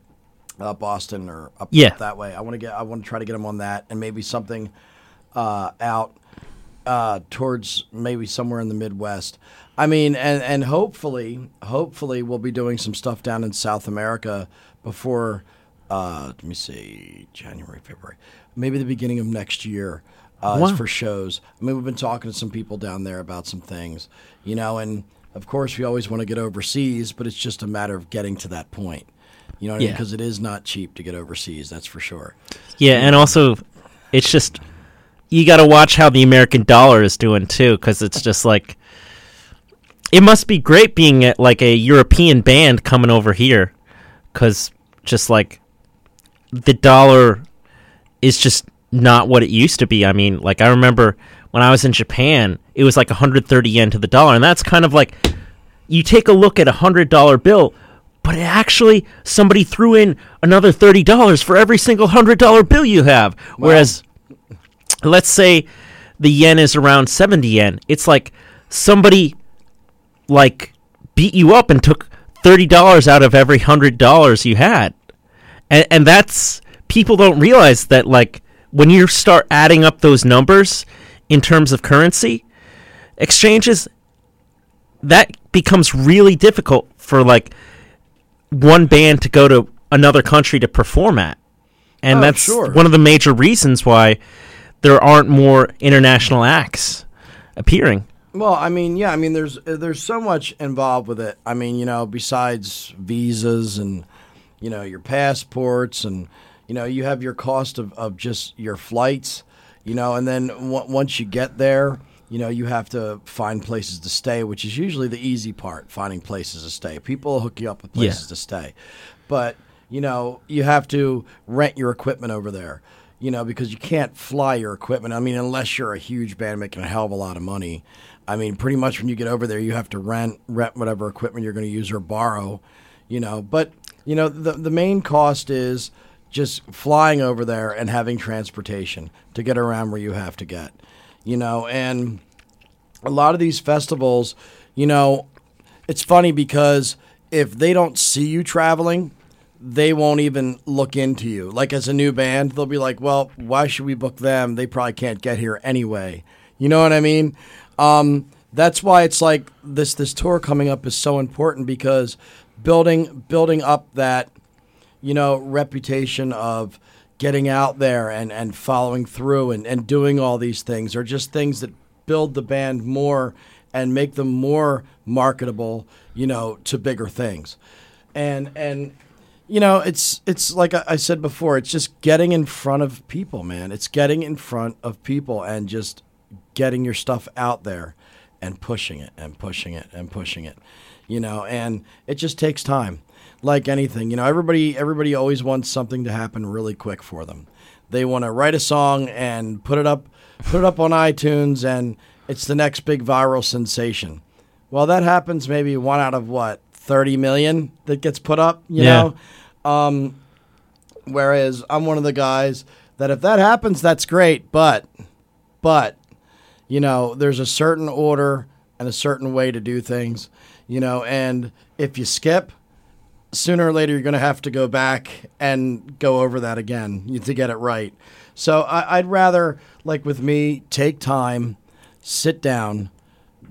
Boston or up that way. I want to try to get them on that, and maybe something out towards maybe somewhere in the Midwest. I mean, and hopefully we'll be doing some stuff down in South America before. Let me see, January, February, maybe the beginning of next year. Wow. For shows. I mean, we've been talking to some people down there about some things, you know, and of course we always want to get overseas, but it's just a matter of getting to that point. You know what I mean? Because it is not cheap to get overseas, that's for sure. Yeah, and also, it's just, you got to watch how the American dollar is doing, too, because it's just like, it must be great being at, like, a European band coming over here, because just, like, the dollar is just not what it used to be. I mean, like, I remember when I was in Japan, it was, like, 130 yen to the dollar, and that's kind of like, you take a look at a $100 bill, but actually, somebody threw in another $30 for every single $100 bill you have. Wow. Whereas, let's say the yen is around 70 yen. It's like somebody like beat you up and took $30 out of every $100 you had. And that's, people don't realize that, like, when you start adding up those numbers in terms of currency exchanges, that becomes really difficult for, like, one band to go to another country to perform at. And that's one of the major reasons why there aren't more international acts appearing. Well, I mean, yeah, I mean, there's so much involved with it. I mean, you know, besides visas and, you know, your passports and, you know, you have your cost of just your flights, you know, and then once you get there, you know, you have to find places to stay, which is usually the easy part, finding places to stay. People will hook you up with places to stay. But, you know, you have to rent your equipment over there, you know, because you can't fly your equipment. I mean, unless you're a huge band making a hell of a lot of money. I mean, pretty much when you get over there, you have to rent whatever equipment you're going to use or borrow, you know. But, you know, the main cost is just flying over there and having transportation to get around where you have to get. You know, and a lot of these festivals, you know, it's funny because if they don't see you traveling, they won't even look into you. Like, as a new band, they'll be like, well, why should we book them? They probably can't get here anyway. You know what I mean? That's why it's like this tour coming up is so important, because building up that, you know, reputation of getting out there and following through and doing all these things are just things that build the band more and make them more marketable, you know, to bigger things. And you know, it's like I said before, it's just getting in front of people, man. It's getting in front of people and just getting your stuff out there and pushing it and pushing it and pushing it, you know, and it just takes time. Like anything, you know, everybody always wants something to happen really quick for them. They want to write a song and put it up on iTunes, and it's the next big viral sensation. Well, that happens maybe one out of, what, 30 million that gets put up, you know? Whereas I'm one of the guys that if that happens, that's great, but, you know, there's a certain order and a certain way to do things, you know, and if you skip, sooner or later, you're going to have to go back and go over that again to get it right. So I'd rather, like with me, take time, sit down,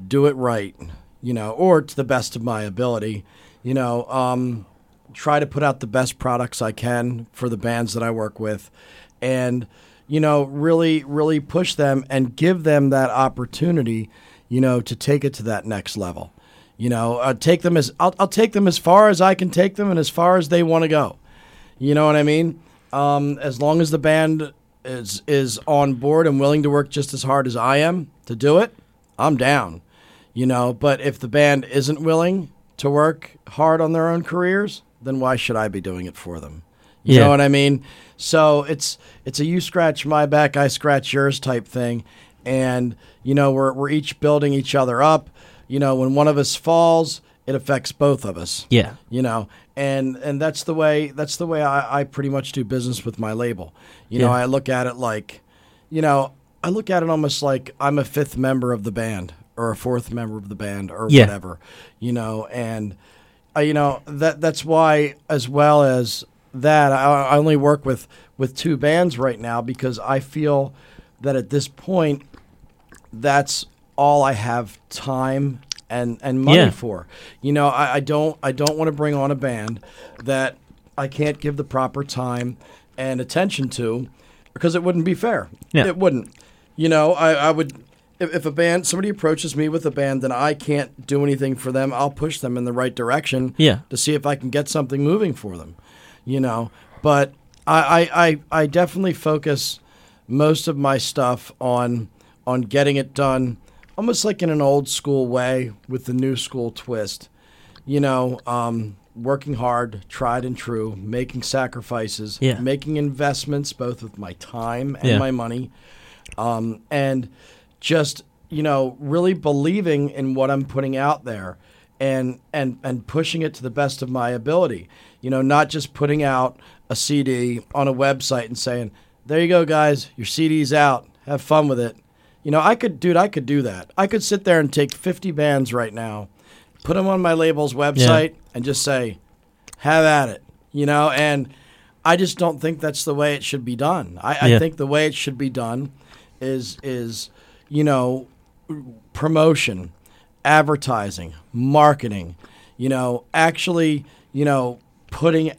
do it right, you know, or to the best of my ability, you know, try to put out the best products I can for the bands that I work with and, you know, really, really push them and give them that opportunity, you know, to take it to that next level. You know, I'll take them as far as I can take them and as far as they want to go. You know what I mean? As long as the band is on board and willing to work just as hard as I am to do it, I'm down. You know, but if the band isn't willing to work hard on their own careers, then why should I be doing it for them? You know what I mean? So it's a you scratch my back, I scratch yours type thing. And, you know, we're each building each other up. You know, when one of us falls, it affects both of us. Yeah. You know, and that's the way I pretty much do business with my label. You know, I look at it like, you know, I look at it almost like I'm a fifth member of the band or a fourth member of the band or whatever, you know, and, you know, that's why as well as that, I only work with two bands right now because I feel that at this point, that's all I have time and money for. You know, I don't want to bring on a band that I can't give the proper time and attention to because it wouldn't be fair. Yeah. It wouldn't. You know, I would if a band somebody approaches me with a band then I can't do anything for them, I'll push them in the right direction to see if I can get something moving for them. You know, but I definitely focus most of my stuff on getting it done almost like in an old school way with the new school twist, you know, working hard, tried and true, making sacrifices, making investments, both with my time and my money, and just, you know, really believing in what I'm putting out there and pushing it to the best of my ability, you know, not just putting out a CD on a website and saying, there you go, guys, your CD's out, have fun with it. You know, I could do that. I could sit there and take 50 bands right now, put them on my label's website, and just say, have at it, you know? And I just don't think that's the way it should be done. I think the way it should be done is, you know, promotion, advertising, marketing, you know, actually, you know, putting,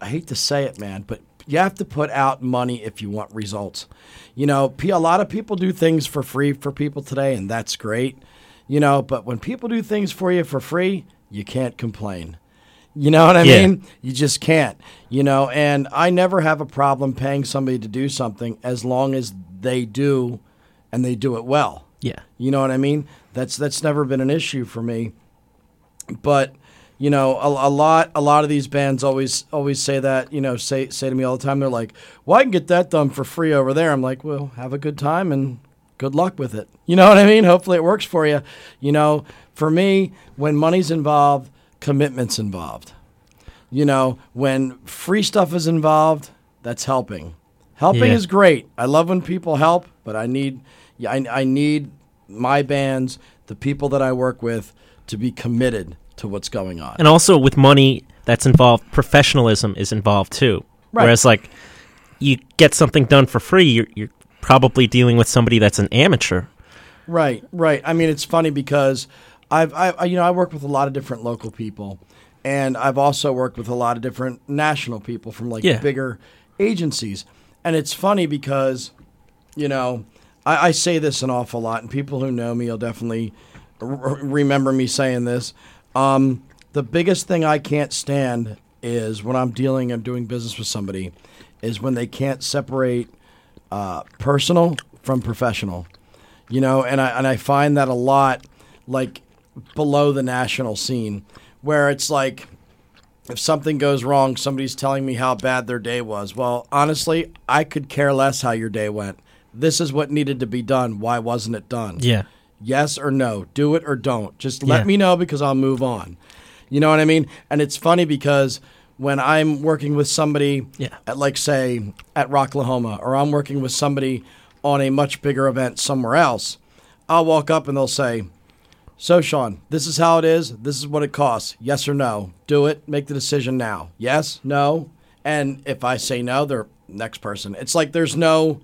I hate to say it, man, but you have to put out money if you want results. You know, a lot of people do things for free for people today, and that's great. You know, but when people do things for you for free, you can't complain. You know what I mean? You just can't. You know, and I never have a problem paying somebody to do something as long as they do and they do it well. Yeah. You know what I mean? That's never been an issue for me. But you know, a lot of these bands always say that, you know, say to me all the time, they're like, well, I can get that done for free over there. I'm like, well, have a good time and good luck with it. You know what I mean? Hopefully it works for you. You know, for me, when money's involved, commitment's involved. You know, when free stuff is involved, that's helping. Helping is great. I love when people help, but I need my bands, the people that I work with, to be committed to what's going on. And also with money that's involved, professionalism is involved too. Right. Whereas like you get something done for free, you're probably dealing with somebody that's an amateur. Right, right. I mean, it's funny because I work with a lot of different local people, and I've also worked with a lot of different national people from like bigger agencies. And it's funny because, you know, I say this an awful lot, and people who know me will definitely remember me saying this. The biggest thing I can't stand is when I'm doing business with somebody is when they can't separate personal from professional, you know, and I find that a lot like below the national scene where it's like if something goes wrong, somebody's telling me how bad their day was. Well, honestly, I could care less how your day went. This is what needed to be done. Why wasn't it done? Yeah. Yes or no, do it or don't. Just let me know because I'll move on. You know what I mean? And it's funny because when I'm working with somebody at like say at Rocklahoma, or I'm working with somebody on a much bigger event somewhere else, I'll walk up and they'll say, so Sean, this is how it is. This is what it costs. Yes or no, do it. Make the decision now. Yes, no. And if I say no, they're next person. It's like there's no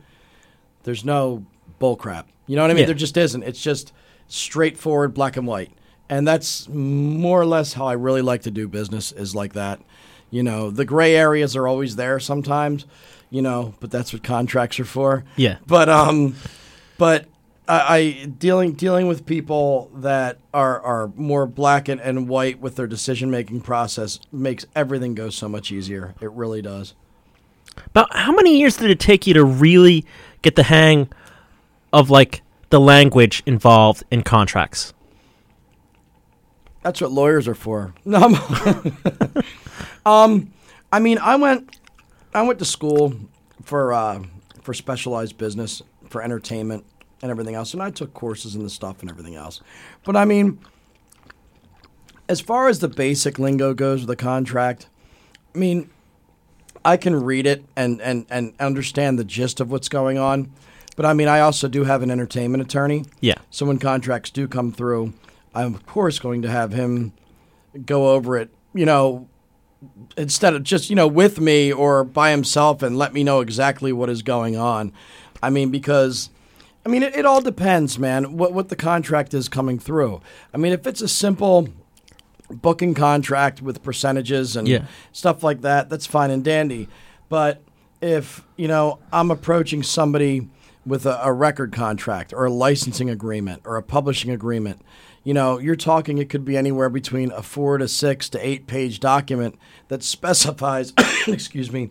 bull crap. You know what I mean? Yeah. There just isn't. It's just straightforward, black and white. And that's more or less how I really like to do business, is like that. You know, the gray areas are always there sometimes, you know, but that's what contracts are for. Yeah. But I dealing with people that are more black and white with their decision-making process makes everything go so much easier. It really does. About how many years did it take you to really get the hang of like the language involved in contracts? That's what lawyers are for. No, I mean, I went I went to school for specialized business, for entertainment and everything else, and I took courses in the stuff and everything else. But I mean, as far as the basic lingo goes with the contract, I mean, I can read it and understand the gist of what's going on. But I mean, I also do have an entertainment attorney. Yeah. So when contracts do come through, I'm of course going to have him go over it, you know, instead of just, you know, with me or by himself, and let me know exactly what is going on. I mean, because, I mean, it all depends, man, what the contract is coming through. I mean, if it's a simple booking contract with percentages and stuff like that, that's fine and dandy. But if, you know, I'm approaching somebody with a record contract or a licensing agreement or a publishing agreement, you know, you're talking it could be anywhere between a 4 to 6 to 8 page document that specifies, excuse me,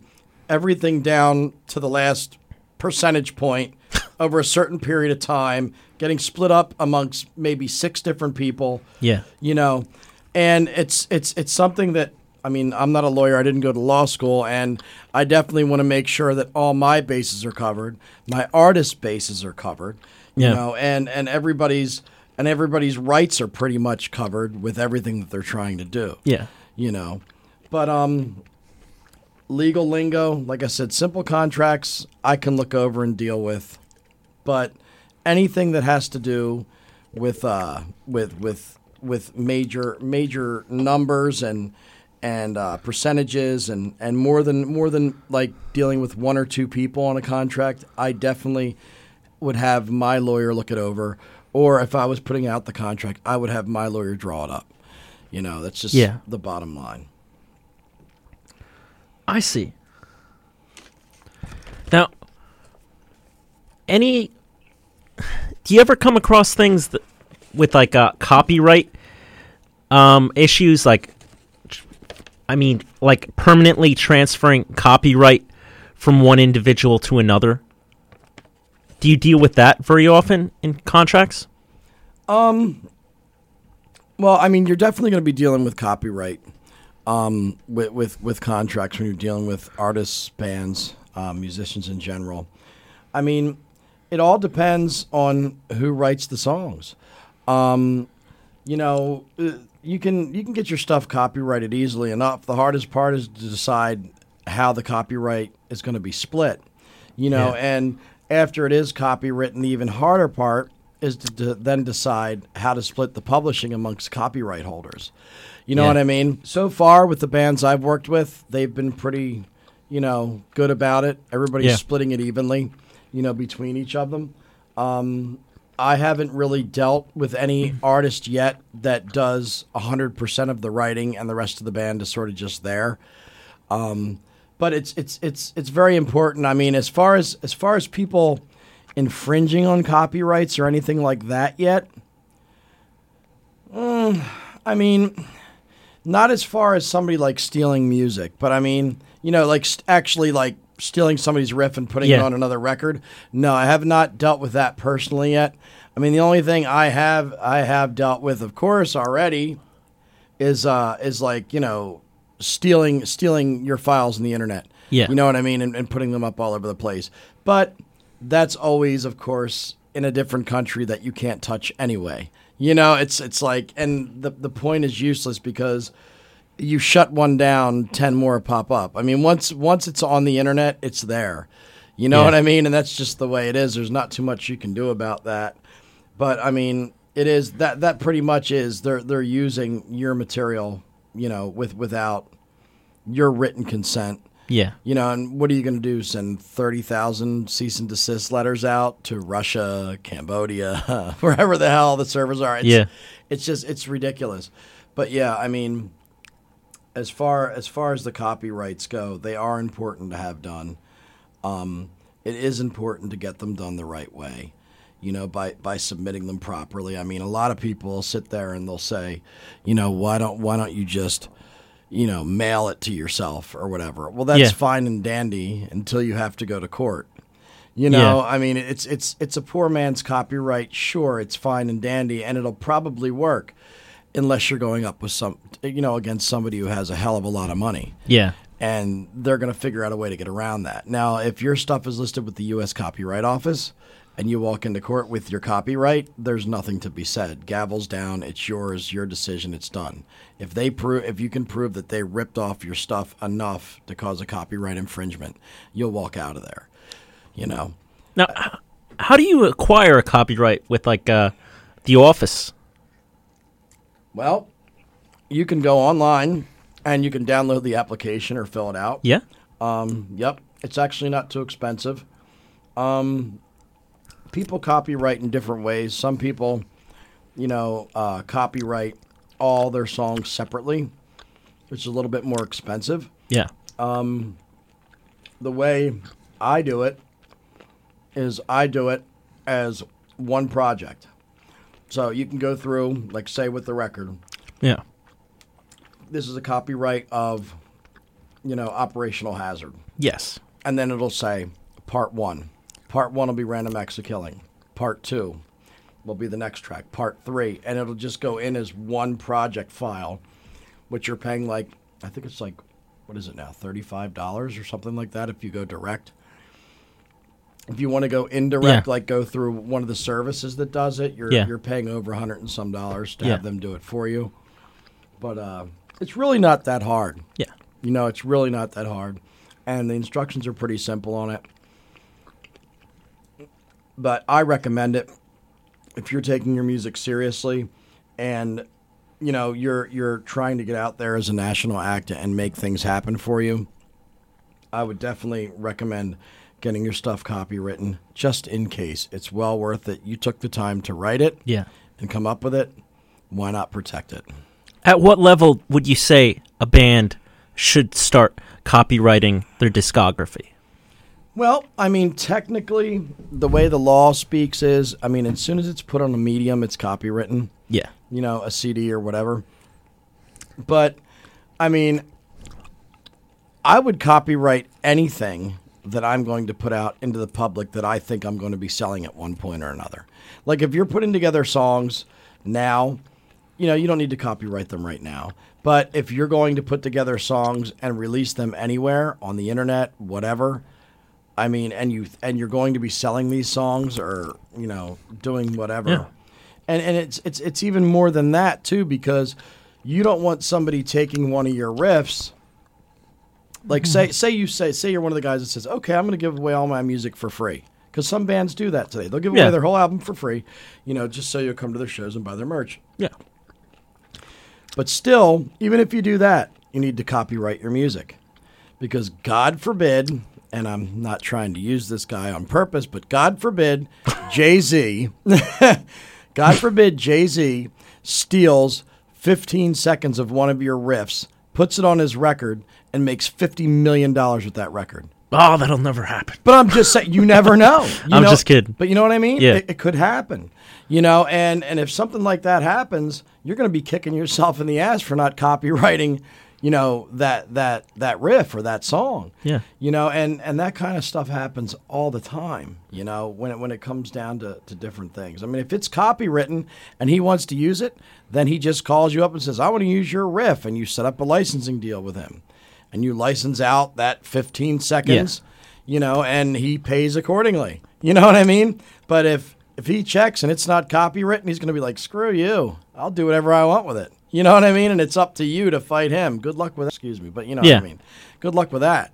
everything down to the last percentage point over a certain period of time, getting split up amongst maybe 6 different people. Yeah. You know, and it's something that, I mean, I'm not a lawyer. I didn't go to law school, and I definitely want to make sure that all my bases are covered. My artist bases are covered, you know, and everybody's rights are pretty much covered with everything that they're trying to do. Yeah, you know, but legal lingo, like I said, simple contracts I can look over and deal with, but anything that has to do with major numbers and percentages and more than like dealing with 1 or 2 people on a contract, I definitely would have my lawyer look it over. Or if I was putting out the contract, I would have my lawyer draw it up. You know, that's just the bottom line. I see. Now, do you ever come across things that, with like copyright issues, like, I mean, like permanently transferring copyright from one individual to another? Do you deal with that very often in contracts? Well, I mean, you're definitely going to be dealing with copyright with contracts when you're dealing with artists, bands, musicians in general. I mean, it all depends on who writes the songs. You know, you can get your stuff copyrighted easily enough. The hardest part is to decide how the copyright is going to be split, you know, and after it is copywritten, the even harder part is to then decide how to split the publishing amongst copyright holders. You know what I mean? So far with the bands I've worked with, they've been pretty, you know, good about it. Everybody's splitting it evenly, you know, between each of them. I haven't really dealt with any artist yet that does 100% of the writing and the rest of the band is sort of just there. But it's very important. I mean, as far as people infringing on copyrights or anything like that yet, I mean, not as far as somebody like stealing music, but I mean, you know, like actually like stealing somebody's riff and putting it on another record. No, I have not dealt with that personally yet. I mean, the only thing I have dealt with, of course, already is like, you know, stealing your files on the internet. Yeah. You know what I mean? And putting them up all over the place. But that's always, of course, in a different country that you can't touch anyway. You know, it's like, and the point is useless because you shut one down, 10 more pop up. I mean, once it's on the internet, it's there. You know what I mean? And that's just the way it is. There's not too much you can do about that. But I mean, it is that pretty much is they're using your material, you know, without your written consent. Yeah. You know, and what are you going to do? Send 30,000 cease and desist letters out to Russia, Cambodia, wherever the hell the servers are. It's just, it's ridiculous. But yeah, I mean, as far as the copyrights go, they are important to have done. It is important to get them done the right way, you know, by submitting them properly. I mean, a lot of people will sit there and they'll say, you know, why don't you just, you know, mail it to yourself or whatever. Well, that's fine and dandy until you have to go to court. You know, I mean, it's a poor man's copyright. Sure, it's fine and dandy, and it'll probably work unless you're going up with against somebody who has a hell of a lot of money. Yeah. and they're going to figure out a way to get around that. Now, if your stuff is listed with the U.S. Copyright Office and you walk into court with your copyright, there's nothing to be said. Gavel's down. It's yours. Your decision. It's done. If they if you can prove that they ripped off your stuff enough to cause a copyright infringement, you'll walk out of there. You know. Now, how do you acquire a copyright with like the office? Well, you can go online and you can download the application or fill it out. Yeah. Yep. It's actually not too expensive. People copyright in different ways. Some people, you know, copyright all their songs separately, which is a little bit more expensive. Yeah. The way I do it is I do it as one project. So you can go through, like, say, with the record. Yeah. This is a copyright of, you know, Operational Hazard. Yes. And then it'll say Part 1. Part 1 will be Random Acts of Killing. Part 2 will be the next track. Part 3. And it'll just go in as one project file, which you're paying like, I think it's like, what is it now, $35 or something like that if you go direct. If you want to go indirect, like go through one of the services that does it, you're paying over $100 and some to have them do it for you. But it's really not that hard. Yeah. You know, it's really not that hard. And the instructions are pretty simple on it. But I recommend it if you're taking your music seriously and, you know, you're trying to get out there as a national act and make things happen for you. I would definitely recommend getting your stuff copywritten just in case. It's well worth it. You took the time to write it and come up with it. Why not protect it? At what level would you say a band should start copywriting their discography? Well, I mean, technically, the way the law speaks is, I mean, as soon as it's put on a medium, it's copywritten. Yeah. You know, a CD or whatever. But, I mean, I would copyright anything that I'm going to put out into the public that I think I'm going to be selling at one point or another. Like, if you're putting together songs now, you know, you don't need to copyright them right now. But if you're going to put together songs and release them anywhere, on the internet, whatever, I mean, and you're going to be selling these songs or, you know, doing whatever. Yeah. And it's even more than that too, because you don't want somebody taking one of your riffs. Like say you're one of the guys that says, "Okay, I'm going to give away all my music for free." Cuz some bands do that today. They'll give away their whole album for free, you know, just so you'll come to their shows and buy their merch. Yeah. But still, even if you do that, you need to copyright your music. Because God forbid, and I'm not trying to use this guy on purpose, but God forbid Jay-Z steals 15 seconds of one of your riffs, puts it on his record, and makes $50 million with that record. Oh, that'll never happen. But I'm just saying, you never know. I'm just kidding. But you know what I mean? Yeah. It could happen. You know, and if something like that happens, you're going to be kicking yourself in the ass for not copywriting, you know, that riff or that song. Yeah. You know, and that kind of stuff happens all the time, you know, when it comes down to different things. I mean, if it's copywritten and he wants to use it, then he just calls you up and says, "I want to use your riff," and you set up a licensing deal with him. And you license out that 15 seconds, you know, and he pays accordingly. You know what I mean? But if he checks and it's not copywritten, he's going to be like, "Screw you. I'll do whatever I want with it." You know what I mean? And it's up to you to fight him. Good luck with that. Excuse me, but you know what I mean. Good luck with that.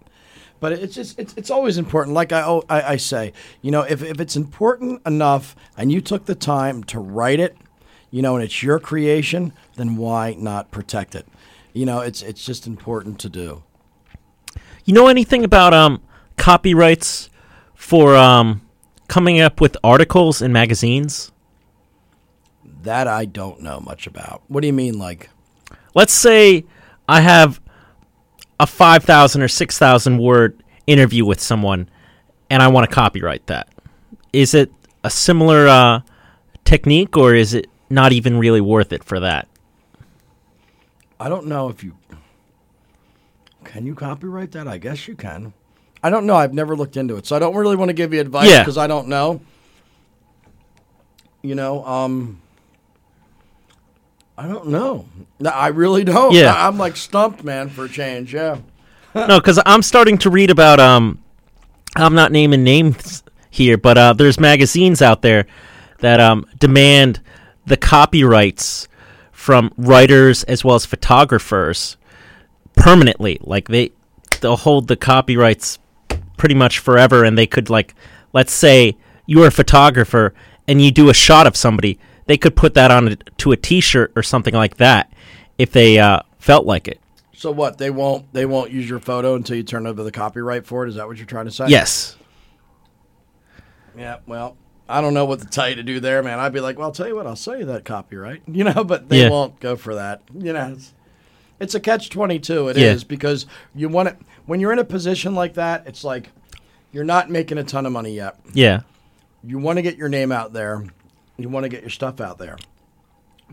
But it's just it's always important. Like I say, you know, if it's important enough and you took the time to write it, you know, and it's your creation, then why not protect it? You know, it's just important to do. You know anything about copyrights for coming up with articles in magazines? That I don't know much about. What do you mean, like? Let's say I have a 5,000 or 6,000 word interview with someone, and I want to copyright that. Is it a similar technique, or is it not even really worth it for that? I don't know if you can you copyright that? I guess you can. I don't know. I've never looked into it, so I don't really want to give you advice because I don't know. You know, I don't know. No, I really don't. Yeah. I'm like stumped, man, for a change, No, because I'm starting to read about, I'm not naming names here, but there's magazines out there that demand the copyrights from writers as well as photographers permanently. Like, they'll hold the copyrights pretty much forever, and they could, like, let's say you're a photographer and you do a shot of somebody, they could put that on to a T-shirt or something like that if they felt like it. So what, they won't use your photo until you turn over the copyright for it? Is that what you're trying to say? Yes. Yeah, well, I don't know what to tell you to do there, man. I'd be like, well, I'll tell you what, I'll sell you that copyright. You know, but they won't go for that. You know, it's a catch-22. It is, because you want it, when you're in a position like that, it's like you're not making a ton of money yet. Yeah. You want to get your name out there. You want to get your stuff out there.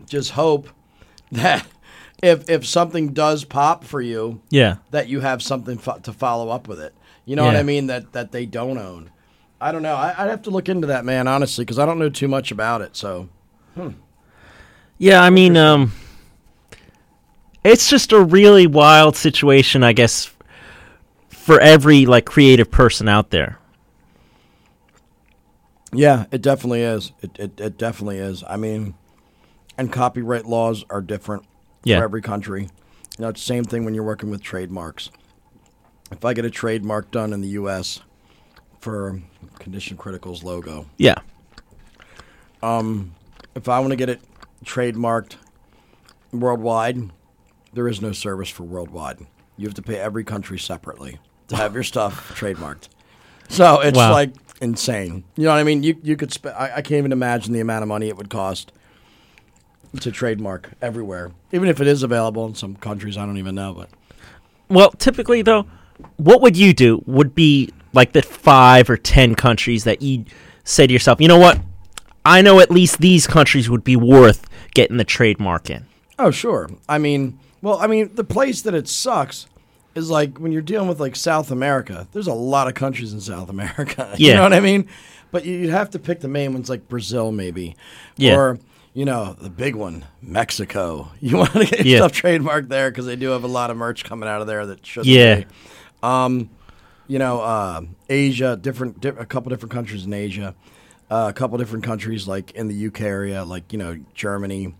Just hope that if something does pop for you, that you have something to follow up with it. You know what I mean? That they don't own. I don't know. I'd have to look into that, man, honestly, because I don't know too much about it. So, yeah, I mean, it's just a really wild situation, I guess, for every like creative person out there. Yeah, it definitely is. It definitely is. I mean, and copyright laws are different for every country. You know, it's the same thing when you're working with trademarks. If I get a trademark done in the U.S. for Condition Critical's logo, if I want to get it trademarked worldwide, there is no service for worldwide. You have to pay every country separately to have your stuff trademarked. So it's like insane. You know what I mean? You could I can't even imagine the amount of money it would cost to trademark everywhere, even if it is available in some countries. I don't even know. But well, typically though, what would you do? Would be like the 5 or 10 countries that you say to yourself, you know what? I know at least these countries would be worth getting the trademark in. Oh, sure. I mean, the place that it sucks is like when you're dealing with like South America. There's a lot of countries in South America. You know what I mean? But you'd have to pick the main ones, like Brazil maybe. Yeah. Or, you know, the big one, Mexico. You want to get your stuff trademarked there because they do have a lot of merch coming out of there that shouldn't be. You know, Asia, a couple different countries in Asia, a couple different countries like in the UK area, like, you know, Germany.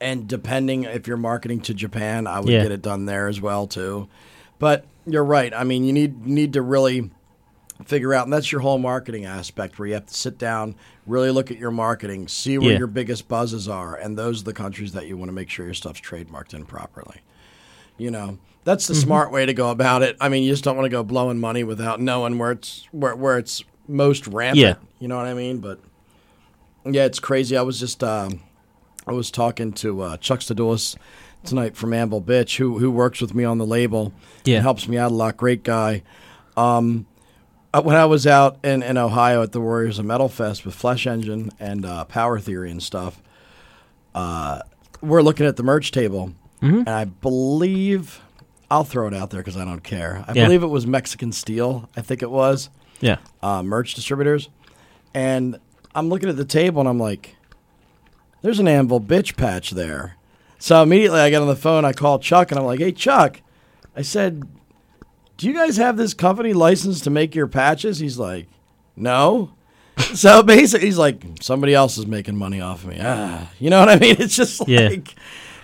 And depending if you're marketing to Japan, I would get it done there as well, too. But you're right. I mean, you need to really figure out, and that's your whole marketing aspect where you have to sit down, really look at your marketing, see where your biggest buzzes are, and those are the countries that you want to make sure your stuff's trademarked in properly. You know, that's the smart way to go about it. I mean, you just don't want to go blowing money without knowing where it's most rampant. Yeah. You know what I mean? But yeah, it's crazy. I was just I was talking to Chuck Stadulis tonight from Anvil Bitch, who works with me on the label and helps me out a lot. Great guy. When I was out in Ohio at the Warriors of Metal Fest with Flesh Engine and Power Theory and stuff, we're looking at the merch table. Mm-hmm. And I believe, I'll throw it out there because I don't care. I believe it was Mexican Steel, I think it was. Yeah. Merch distributors. And I'm looking at the table and I'm like, there's an Anvil Bitch patch there. So immediately I got on the phone, I called Chuck, and I'm like, hey, Chuck, I said, do you guys have this company license to make your patches? He's like, no. So basically he's like, somebody else is making money off of me. Ah, you know what I mean? It's just like...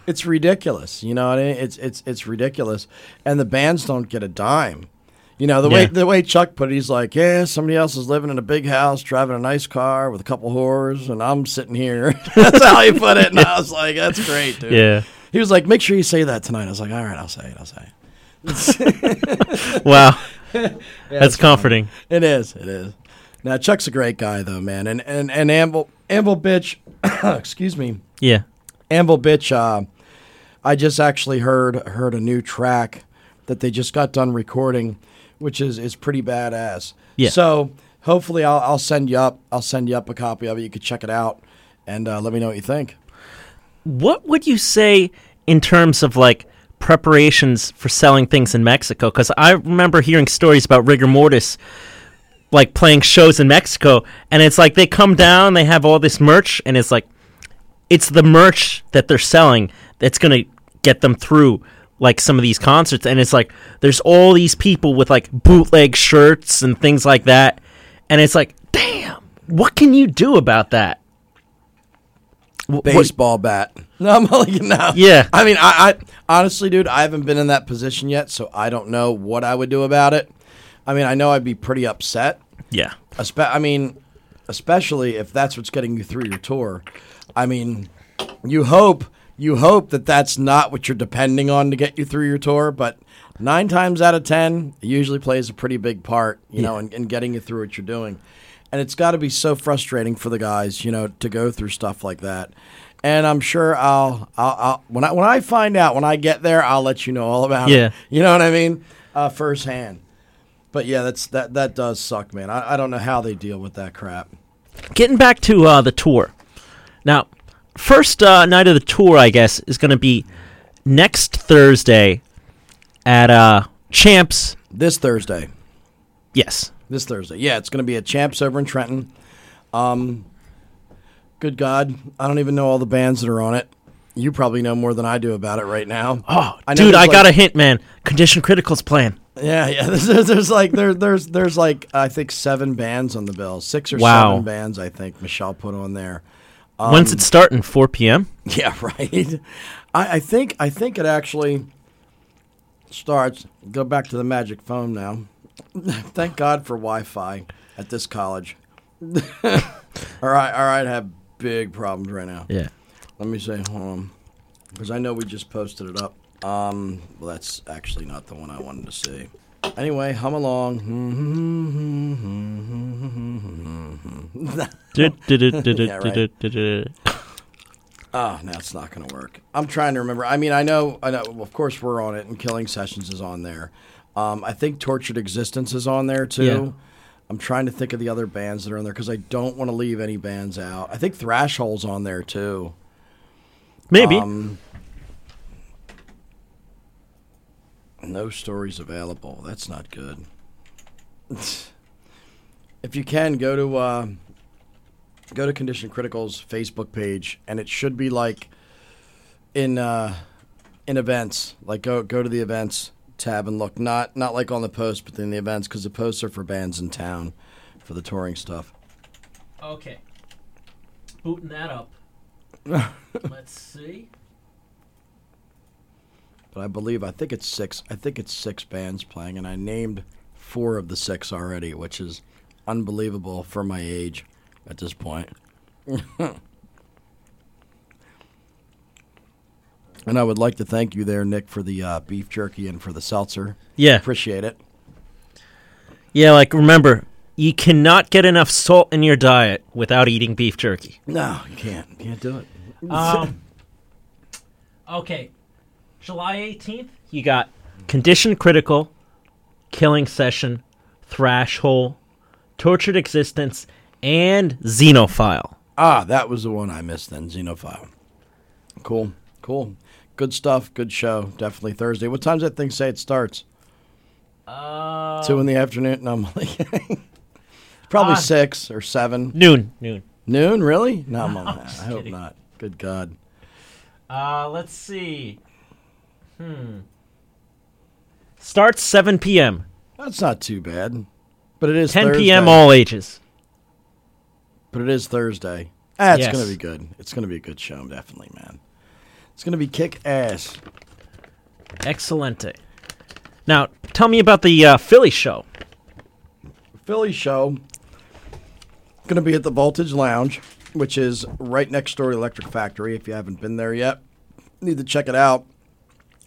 It's ridiculous, you know. It's ridiculous, and the bands don't get a dime. You know the way Chuck put it, he's like, "Yeah, somebody else is living in a big house, driving a nice car with a couple whores, and I'm sitting here." That's how he put it, and I was like, "That's great, dude." Yeah. He was like, "Make sure you say that tonight." I was like, "All right, I'll say it." Wow, that's comforting. Funny. It is. Now Chuck's a great guy, though, man, and Anvil Bitch, excuse me. Yeah, Anvil Bitch. I just actually heard a new track that they just got done recording, which is pretty badass. Yeah. So hopefully I'll send you up. I'll send you up a copy of it. You could check it out and let me know what you think. What would you say in terms of like preparations for selling things in Mexico? Because I remember hearing stories about Rigor Mortis like playing shows in Mexico, and it's like they come down, they have all this merch, and it's like it's the merch that they're selling that's going to get them through like some of these concerts, and it's like there's all these people with like bootleg shirts and things like that, and it's like, damn, what can you do about that? Baseball bat. No, I'm like, no. Yeah. I mean, I honestly, dude, I haven't been in that position yet, so I don't know what I would do about it. I mean, I know I'd be pretty upset. Yeah. Especially if that's what's getting you through your tour. I mean, you hope that that's not what you're depending on to get you through your tour, but 9 times out of 10, it usually plays a pretty big part, you know, in getting you through what you're doing. And it's got to be so frustrating for the guys, you know, to go through stuff like that. And I'm sure I'll when I find out, when I get there, I'll let you know all about it. You know what I mean? Firsthand. But yeah, that does suck, man. I don't know how they deal with that crap. Getting back to the tour. Now, first night of the tour, I guess, is going to be next Thursday at Champs. This Thursday. Yes. This Thursday. Yeah, it's going to be at Champs over in Trenton. Good God, I don't even know all the bands that are on it. You probably know more than I do about it right now. Oh, dude, I got a hint, man. Condition Critical's playing. Yeah. There's like I think 7 bands on the bill. 6 or 7 bands, I think, Michelle put on there. When's it starting? 4 p.m.? Yeah, right. I think it actually starts. Go back to the magic phone now. Thank God for Wi-Fi at this college. All right, I have big problems right now. Yeah. Let me say, hold on, because I know we just posted it up. Well, that's actually not the one I wanted to see. Anyway, hum along. Yeah, right. Oh, no, it's not going to work. I'm trying to remember. I mean, I know. Of course, we're on it, and Killing Sessions is on there. I think Tortured Existence is on there, too. Yeah. I'm trying to think of the other bands that are on there, because I don't want to leave any bands out. I think Thrash Hole's on there, too. Maybe. No stories available. That's not good. If you can, go to Condition Critical's Facebook page, and it should be, like, in events. Like, go to the events tab and look, not like on the post, but in the events, because the posts are for bands in town for the touring stuff. Okay. Booting that up. Let's see. But I think it's six bands playing, and I named 4 of the 6 already, which is unbelievable for my age at this point. And I would like to thank you there, Nick, for the beef jerky and for the seltzer. Yeah. Appreciate it. Yeah, like, remember, you cannot get enough salt in your diet without eating beef jerky. No, you can't. You can't do it. Okay. July 18th, you got Condition Critical, Killing Session, Thrash Hole, Tortured Existence, and Xenophile. Ah, that was the one I missed then, Xenophile. Cool. Good stuff, good show, definitely Thursday. What time does that thing say it starts? 2 in the afternoon? No, I'm like probably 6 or 7. Noon. Noon, really? No, I'm not. I hope not. Good God. Let's see. Starts 7 p.m. That's not too bad. But it is 10 Thursday. 10 p.m. all ages. But it is Thursday. Yes. It's going to be good. It's going to be a good show, definitely, man. It's going to be kick-ass. Excellente. Now, tell me about the Philly show. Philly show going to be at the Voltage Lounge, which is right next door to Electric Factory. If you haven't been there yet, need to check it out.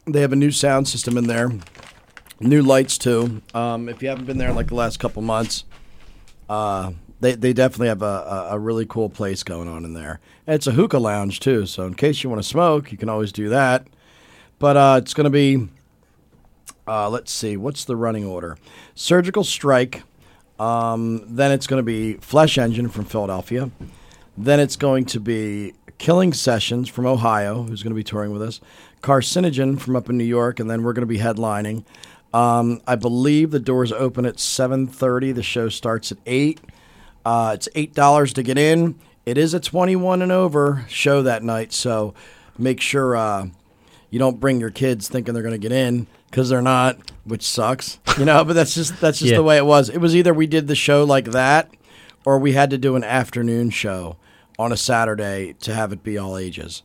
They have a new sound system in there, new lights, too. If you haven't been there in, like, the last couple months, They definitely have a really cool place going on in there. And it's a hookah lounge, too, so in case you want to smoke, you can always do that. But it's going to be, let's see, what's the running order? Surgical Strike. Then it's going to be Flesh Engine from Philadelphia. Then it's going to be Killing Sessions from Ohio, who's going to be touring with us. Carcinogen from up in New York, and then we're going to be headlining. I believe the doors open at 7:30. The show starts at 8:00. It's $8 to get in. It is a 21 and over show that night, so make sure you don't bring your kids thinking they're going to get in because they're not, which sucks, you know. But that's just the way it was. It was either we did the show like that, or we had to do an afternoon show on a Saturday to have it be all ages.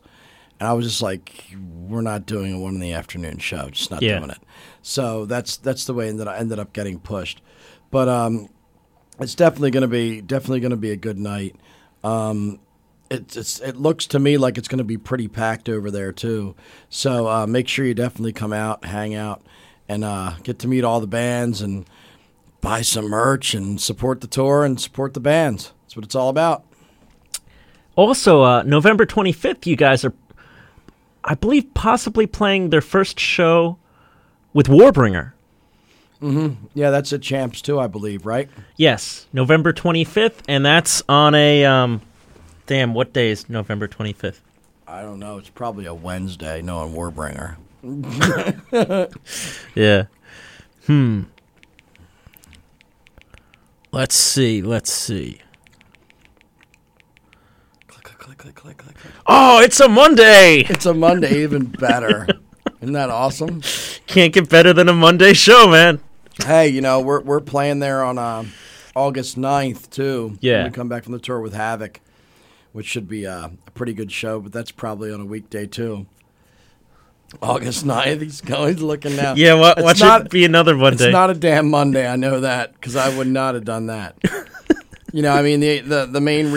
And I was just like, we're not doing a one in the afternoon show, just not doing it. So that's the way that I ended up getting pushed. But it's definitely going to be a good night. It looks to me like it's going to be pretty packed over there too. So make sure you definitely come out, hang out, and get to meet all the bands and buy some merch and support the tour and support the bands. That's what it's all about. Also, November 25th, you guys are, I believe, possibly playing their first show with Warbringer. Mm-hmm. Yeah, that's at Champs too, I believe, right? Yes, November 25th, and that's on a... Damn, what day is November 25th? I don't know. It's probably a Wednesday, knowing Warbringer. Yeah. Let's see. Click. Oh, it's a Monday! It's a Monday, even better. Isn't that awesome? Can't get better than a Monday show, man. Hey, you know, we're playing there on August 9th, too. Yeah. We come back from the tour with Havoc, which should be a pretty good show, but that's probably on a weekday, too. August 9th, he's going looking now. Yeah, watch it be another Monday. It's not a damn Monday, I know that, because I would not have done that. You know, I mean, the main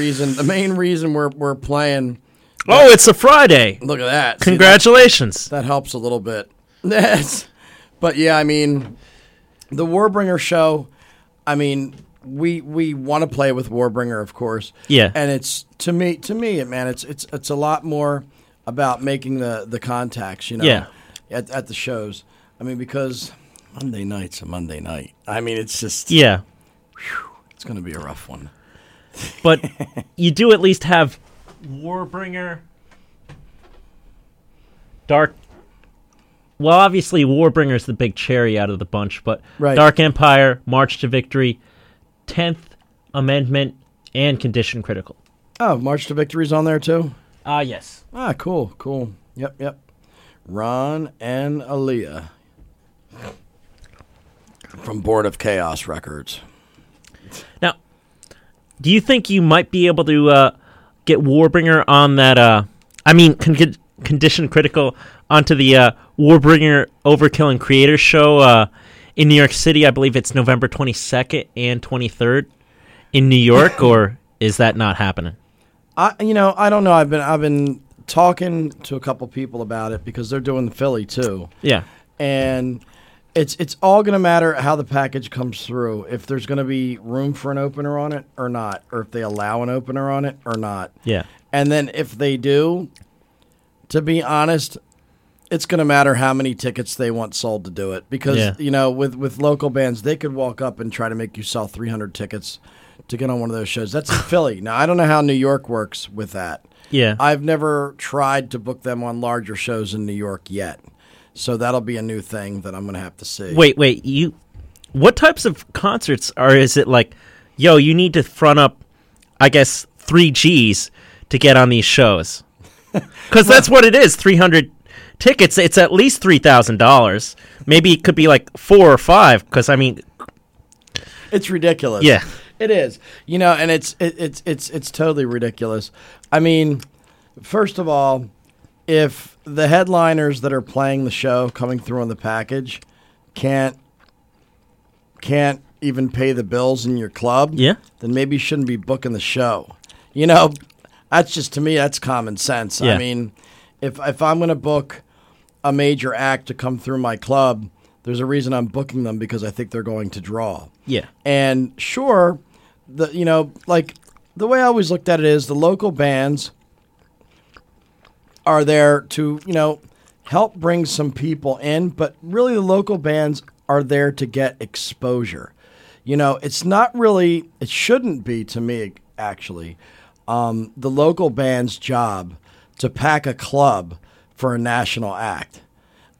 reason we're playing... Oh, it's a Friday. Look at that. Congratulations. See, that helps a little bit. But, yeah, I mean, the Warbringer show, I mean... We want to play with Warbringer, of course. Yeah. And it's to me, man, it's a lot more about making the contacts, you know, at the shows. I mean, because Monday night's a Monday night. I mean, it's just it's going to be a rough one. But you do at least have Warbringer, Dark. Well, obviously Warbringer's the big cherry out of the bunch, but Dark Empire, March to Victory, 10th Amendment, and Condition Critical. Oh, March to Victory's on there too? Yes. Ah, cool. Yep. Ron and Aaliyah from Board of Chaos Records. Now, do you think you might be able to get Warbringer on that, Condition Critical onto the Warbringer Overkill and Creator show, in New York City? I believe it's November 22nd and 23rd in New York, or is that not happening? I don't know. I've been talking to a couple people about it because they're doing the Philly too. Yeah. And it's all going to matter how the package comes through, if there's going to be room for an opener on it or not, or if they allow an opener on it or not. Yeah. And then if they do, to be honest, it's going to matter how many tickets they want sold to do it, because you know, with local bands, they could walk up and try to make you sell 300 tickets to get on one of those shows. That's Philly. Now, I don't know how New York works with that. Yeah, I've never tried to book them on larger shows in New York yet, so that'll be a new thing that I'm going to have to see. Wait, you? What types of concerts are? Is it like, yo, you need to front up, I guess, 3Gs to get on these shows? Because that's what it is. 300. Tickets, it's at least $3,000. Maybe it could be like 4 or 5, because, I mean... It's ridiculous. Yeah. It is. You know, and it's totally ridiculous. I mean, first of all, if the headliners that are playing the show coming through on the package can't even pay the bills in your club, then maybe you shouldn't be booking the show. You know, that's just, to me, that's common sense. Yeah. I mean... If I'm going to book a major act to come through my club, there's a reason I'm booking them, because I think they're going to draw. Yeah. And sure, the way I always looked at it is the local bands are there to, you know, help bring some people in, but really the local bands are there to get exposure. You know, it's not really, it shouldn't be, to me, actually, the local band's job to pack a club for a national act.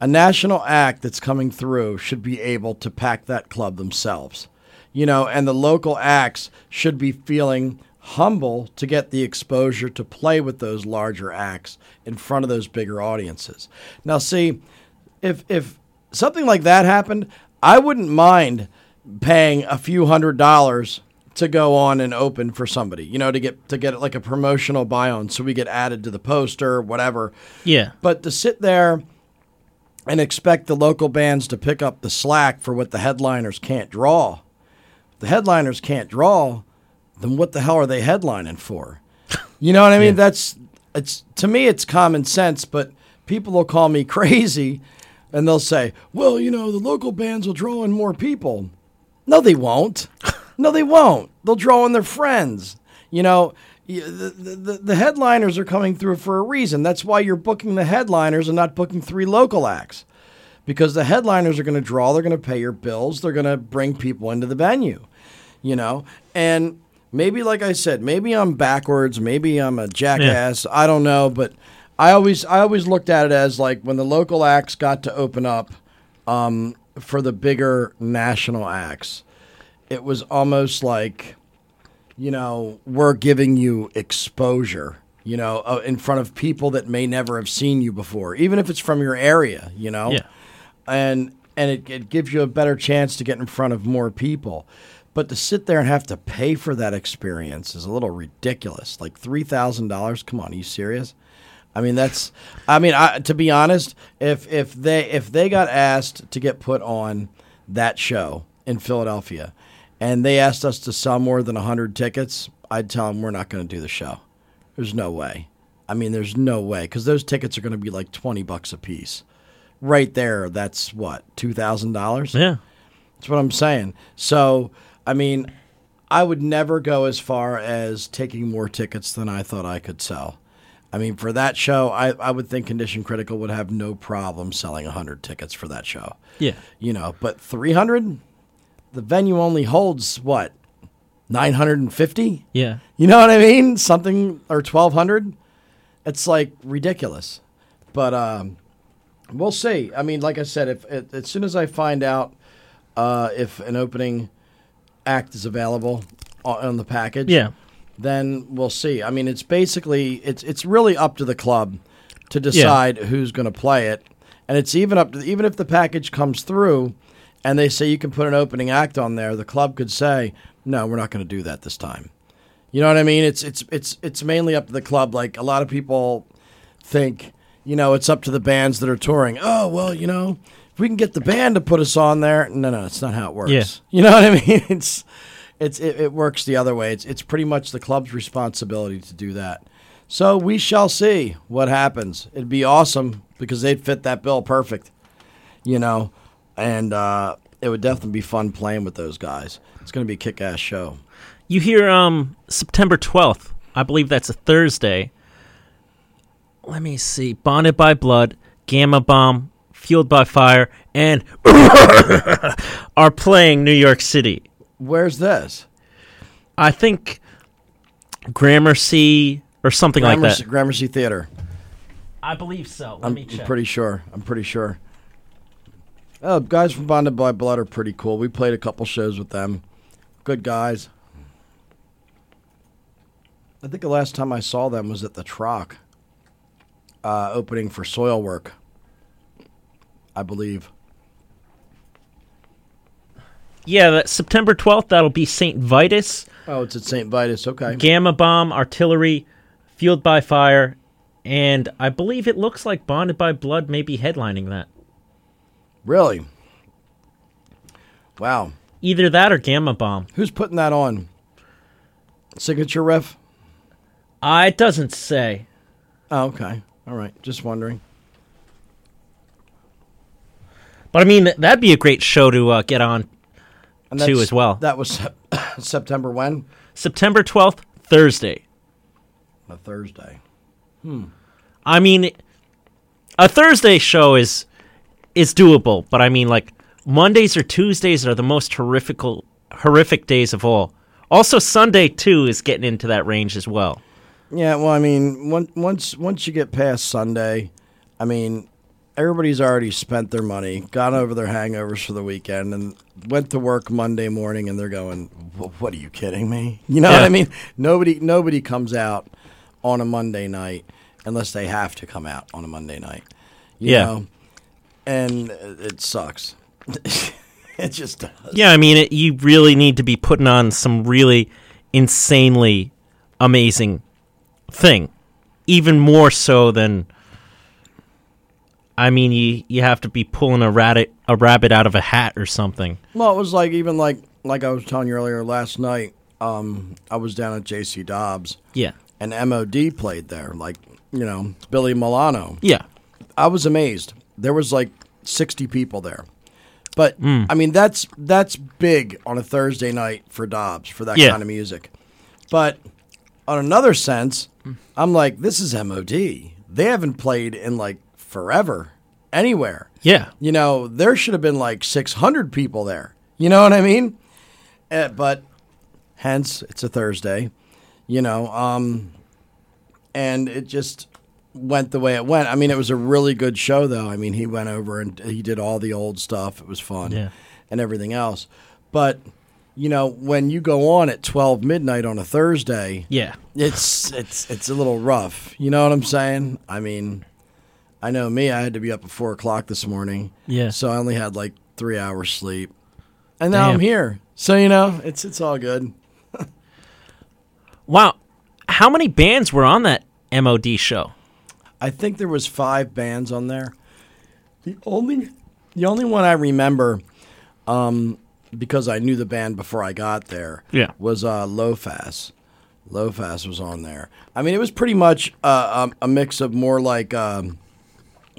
A national act that's coming through should be able to pack that club themselves. You know, and the local acts should be feeling humble to get the exposure to play with those larger acts in front of those bigger audiences. Now, see, if something like that happened, I wouldn't mind paying a few $100s to go on and open for somebody, you know, to get like a promotional buy-on so we get added to the poster, whatever. Yeah. But to sit there and expect the local bands to pick up the slack for what the headliners can't draw, then what the hell are they headlining for? You know what I mean? Yeah. To me, it's common sense, but people will call me crazy and they'll say, well, you know, the local bands will draw in more people. No, they won't. They'll draw in their friends. You know, the headliners are coming through for a reason. That's why you're booking the headliners and not booking three local acts, because the headliners are going to draw. They're going to pay your bills. They're going to bring people into the venue, you know, and maybe, like I said, maybe I'm backwards. Maybe I'm a jackass. Yeah. I don't know. But I always looked at it as like when the local acts got to open up for the bigger national acts, it was almost like, you know, we're giving you exposure, you know, in front of people that may never have seen you before, even if it's from your area, you know. Yeah. And it gives you a better chance to get in front of more people. But to sit there and have to pay for that experience is a little ridiculous. Like $3,000. Come on, are you serious? I mean, to be honest, if they got asked to get put on that show in Philadelphia, and they asked us to sell more than 100 tickets, I'd tell them we're not going to do the show. There's no way. I mean, there's no way, because those tickets are going to be like $20 a piece. Right there, that's what, $2,000? Yeah. That's what I'm saying. So, I mean, I would never go as far as taking more tickets than I thought I could sell. I mean, for that show, I would think Condition Critical would have no problem selling 100 tickets for that show. Yeah. You know, but 300? The venue only holds, what, 950? Yeah. You know what I mean? Something, or 1,200? It's, like, ridiculous. But we'll see. I mean, like I said, if as soon as I find out if an opening act is available on the package, yeah, then we'll see. I mean, it's basically, it's really up to the club to decide who's going to play it. And it's even up to, even if the package comes through, and they say you can put an opening act on there, the club could say, no, we're not going to do that this time. You know what I mean? It's mainly up to the club. Like, a lot of people think, you know, it's up to the bands that are touring. Oh, well, you know, if we can get the band to put us on there. No, it's not how it works. Yeah. You know what I mean? It works the other way. It's pretty much the club's responsibility to do that. So we shall see what happens. It'd be awesome, because they'd fit that bill perfect, you know. And it would definitely be fun playing with those guys. It's going to be a kick-ass show. You hear September 12th. I believe that's a Thursday. Let me see. Bonded by Blood, Gamma Bomb, Fueled by Fire, and are playing New York City. Where's this? I think Gramercy or something like that. Gramercy Theater. I believe so. Let me check. I'm pretty sure. Oh, guys from Bonded by Blood are pretty cool. We played a couple shows with them. Good guys. I think the last time I saw them was at the Troc, opening for Soilwork, I believe. Yeah, that September 12th, that'll be St. Vitus. Oh, it's at St. Vitus, okay. Gamma Bomb, Artillery, Fueled by Fire, and I believe it looks like Bonded by Blood may be headlining that. Really? Wow. Either that or Gamma Bomb. Who's putting that on? Signature Ref? It doesn't say. Oh, okay. All right. Just wondering. But, I mean, that'd be a great show to get on to as well. That was September when? September 12th, Thursday. A Thursday. I mean, a Thursday show is... It's doable, but I mean, like, Mondays or Tuesdays are the most horrific days of all. Also, Sunday, too, is getting into that range as well. Yeah, well, I mean, once you get past Sunday, I mean, everybody's already spent their money, gone over their hangovers for the weekend, and went to work Monday morning, and they're going, what are you kidding me? You know what I mean? Nobody comes out on a Monday night unless they have to come out on a Monday night. You know? And it sucks. It just does. Yeah, I mean, you really need to be putting on some really insanely amazing thing, even more so than... I mean, you have to be pulling a rabbit out of a hat or something. Well, it was like, even like I was telling you earlier, last night, I was down at J.C. Dobbs. Yeah. And M.O.D. played there, like, you know, Billy Milano. Yeah. I was amazed. There was like 60 people there. But, I mean, that's big on a Thursday night for Dobbs, for that kind of music. But on another sense, I'm like, this is M.O.D. They haven't played in like forever anywhere. Yeah. You know, there should have been like 600 people there. You know what I mean? But hence, it's a Thursday, you know, and it just went the way it went. I mean, it was a really good show, though. I mean, he went over and he did all the old stuff. It was fun and everything else. But, you know, when you go on at 12 midnight on a Thursday, it's a little rough. You know what I'm saying? I mean... I know me, I had to be up at 4 o'clock this morning. Yeah. So I only had like 3 hours sleep. And now I'm here. So, you know, it's all good. Wow. How many bands were on that MOD show? I think there was 5 bands on there. The only one I remember, because I knew the band before I got there, was Lofass. Lofass was on there. I mean, it was pretty much a mix of more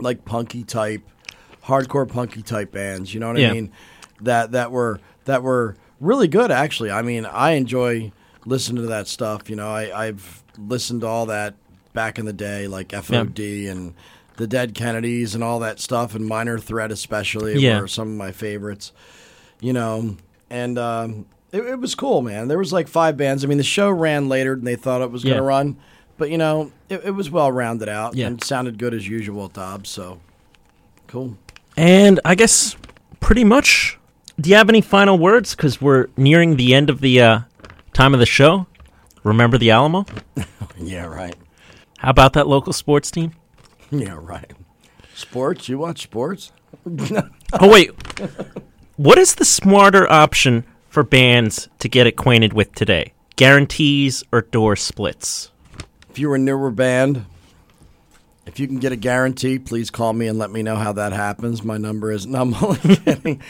like punky type, hardcore punky type bands, you know what I mean? That were really good, actually. I mean, I enjoy listening to that stuff, you know. I've listened to all that back in the day, like FOD and the Dead Kennedys and all that stuff, and Minor Threat especially were some of my favorites, you know. And it was cool, man. There was like 5 bands. I mean, the show ran later than they thought it was going to run. But, you know, it was well-rounded out and sounded good as usual at Dobbs, so cool. And I guess pretty much, do you have any final words? Because we're nearing the end of the time of the show. Remember the Alamo? Yeah, right. How about that local sports team? Yeah, right. Sports? You watch sports? Oh, wait. What is the smarter option for bands to get acquainted with today? Guarantees or door splits? If you're a newer band, if you can get a guarantee, please call me and let me know how that happens. My number isn't. I'm only kidding.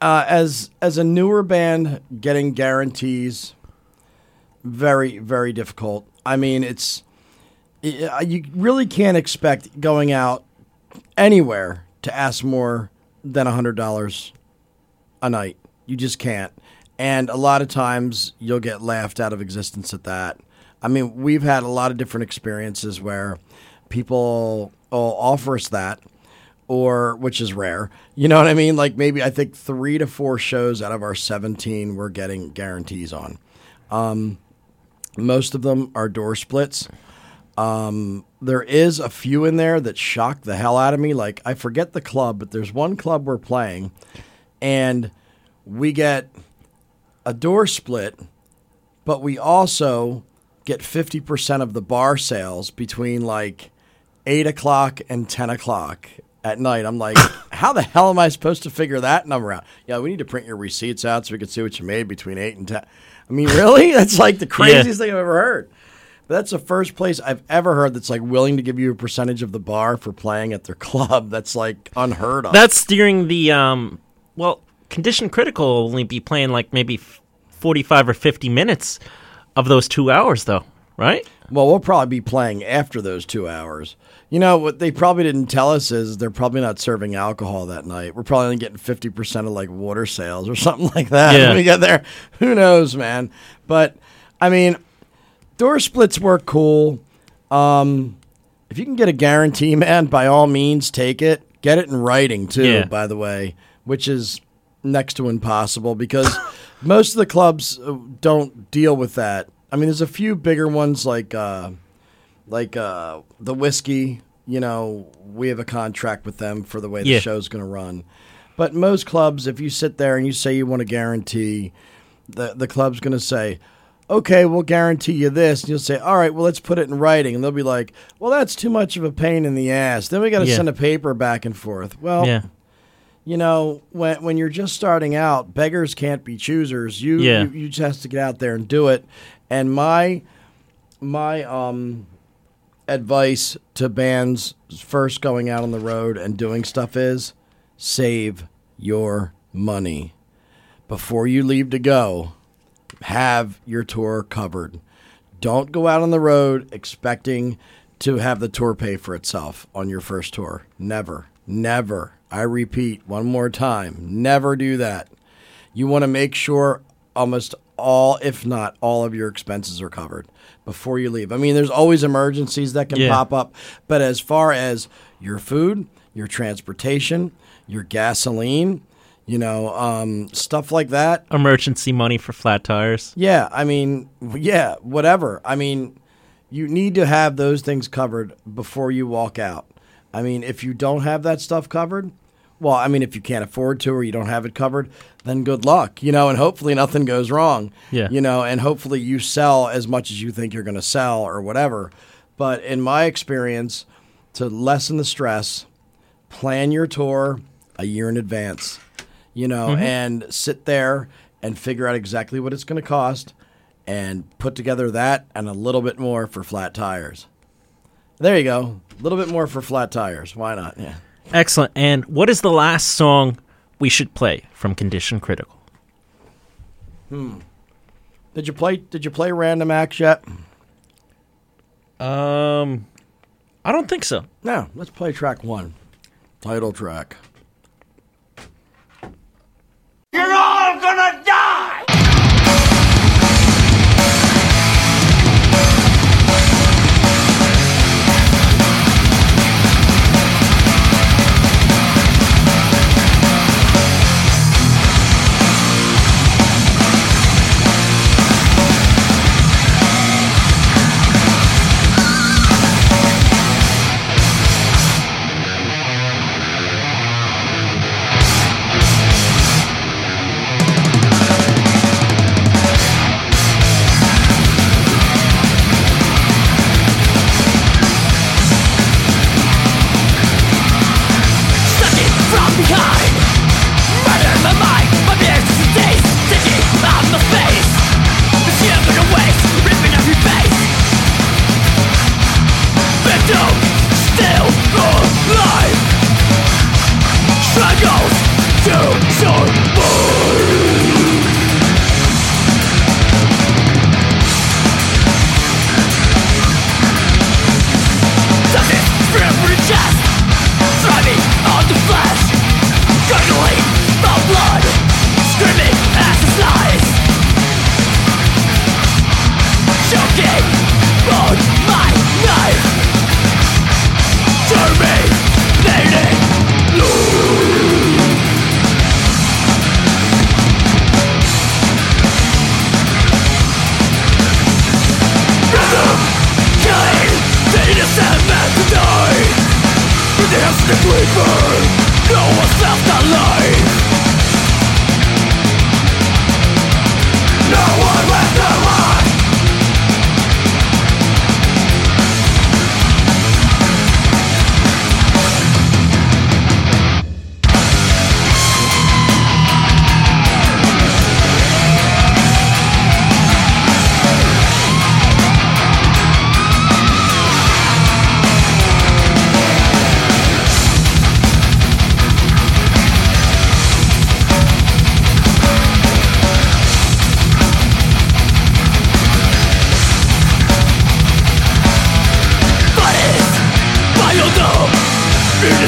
As a newer band, getting guarantees, very, very difficult. I mean, you really can't expect going out anywhere to ask more than $100 a night. You just can't. And a lot of times you'll get laughed out of existence at that. I mean, we've had a lot of different experiences where people will offer us that, or which is rare. You know what I mean? Like maybe I think 3 to 4 shows out of our 17 we're getting guarantees on. Most of them are door splits. There is a few in there that shocked the hell out of me. Like I forget the club, but there's one club we're playing, and we get a door split, but we also get 50% of the bar sales between like 8 o'clock and 10 o'clock at night. I'm like, how the hell am I supposed to figure that number out? Yeah, we need to print your receipts out so we can see what you made between 8 and 10. I mean, really? That's like the craziest thing I've ever heard. But that's the first place I've ever heard that's like willing to give you a percentage of the bar for playing at their club. That's like unheard of. That's during the, Condition Critical will only be playing like maybe 45 or 50 minutes of those 2 hours, though, right? Well, we'll probably be playing after those 2 hours. You know, what they probably didn't tell us is they're probably not serving alcohol that night. We're probably only getting 50% of, like, water sales or something like that when we get there. Who knows, man? But, I mean, door splits were cool. If you can get a guarantee, man, by all means, take it. Get it in writing, too, by the way, which is next to impossible because most of the clubs don't deal with that. I mean, there's a few bigger ones like the Whiskey you know, we have a contract with them for the way the show's going to run. But most clubs, if you sit there and you say you want to guarantee, the club's going to say, okay, we'll guarantee you this. And you'll say, all right, well, let's put it in writing. And they'll be like, well, that's too much of a pain in the ass. Then we got to send a paper back and forth. Well, you know, when you're just starting out, beggars can't be choosers. You just have to get out there and do it. And my advice to bands first going out on the road and doing stuff is save your money. Before you leave to go, have your tour covered. Don't go out on the road expecting to have the tour pay for itself on your first tour. Never, never. I repeat one more time, never do that. You want to make sure almost all, if not all, of your expenses are covered before you leave. I mean, there's always emergencies that can pop up, but as far as your food, your transportation, your gasoline, you know, stuff like that. Emergency money for flat tires. Yeah, I mean, yeah, whatever. I mean, you need to have those things covered before you walk out. I mean, if you don't have that stuff covered, well, I mean, if you can't afford to or you don't have it covered, then good luck, you know, and hopefully nothing goes wrong, you know, and hopefully you sell as much as you think you're going to sell or whatever. But in my experience, to lessen the stress, plan your tour a year in advance, you know, and sit there and figure out exactly what it's going to cost and put together that and a little bit more for flat tires. There you go. A little bit more for flat tires. Why not? Yeah. Excellent. And what is the last song we should play from Condition Critical? Did you play Random Acts yet? I don't think so. No. Let's play track one. Title track. You're all gonna die!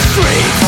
Streets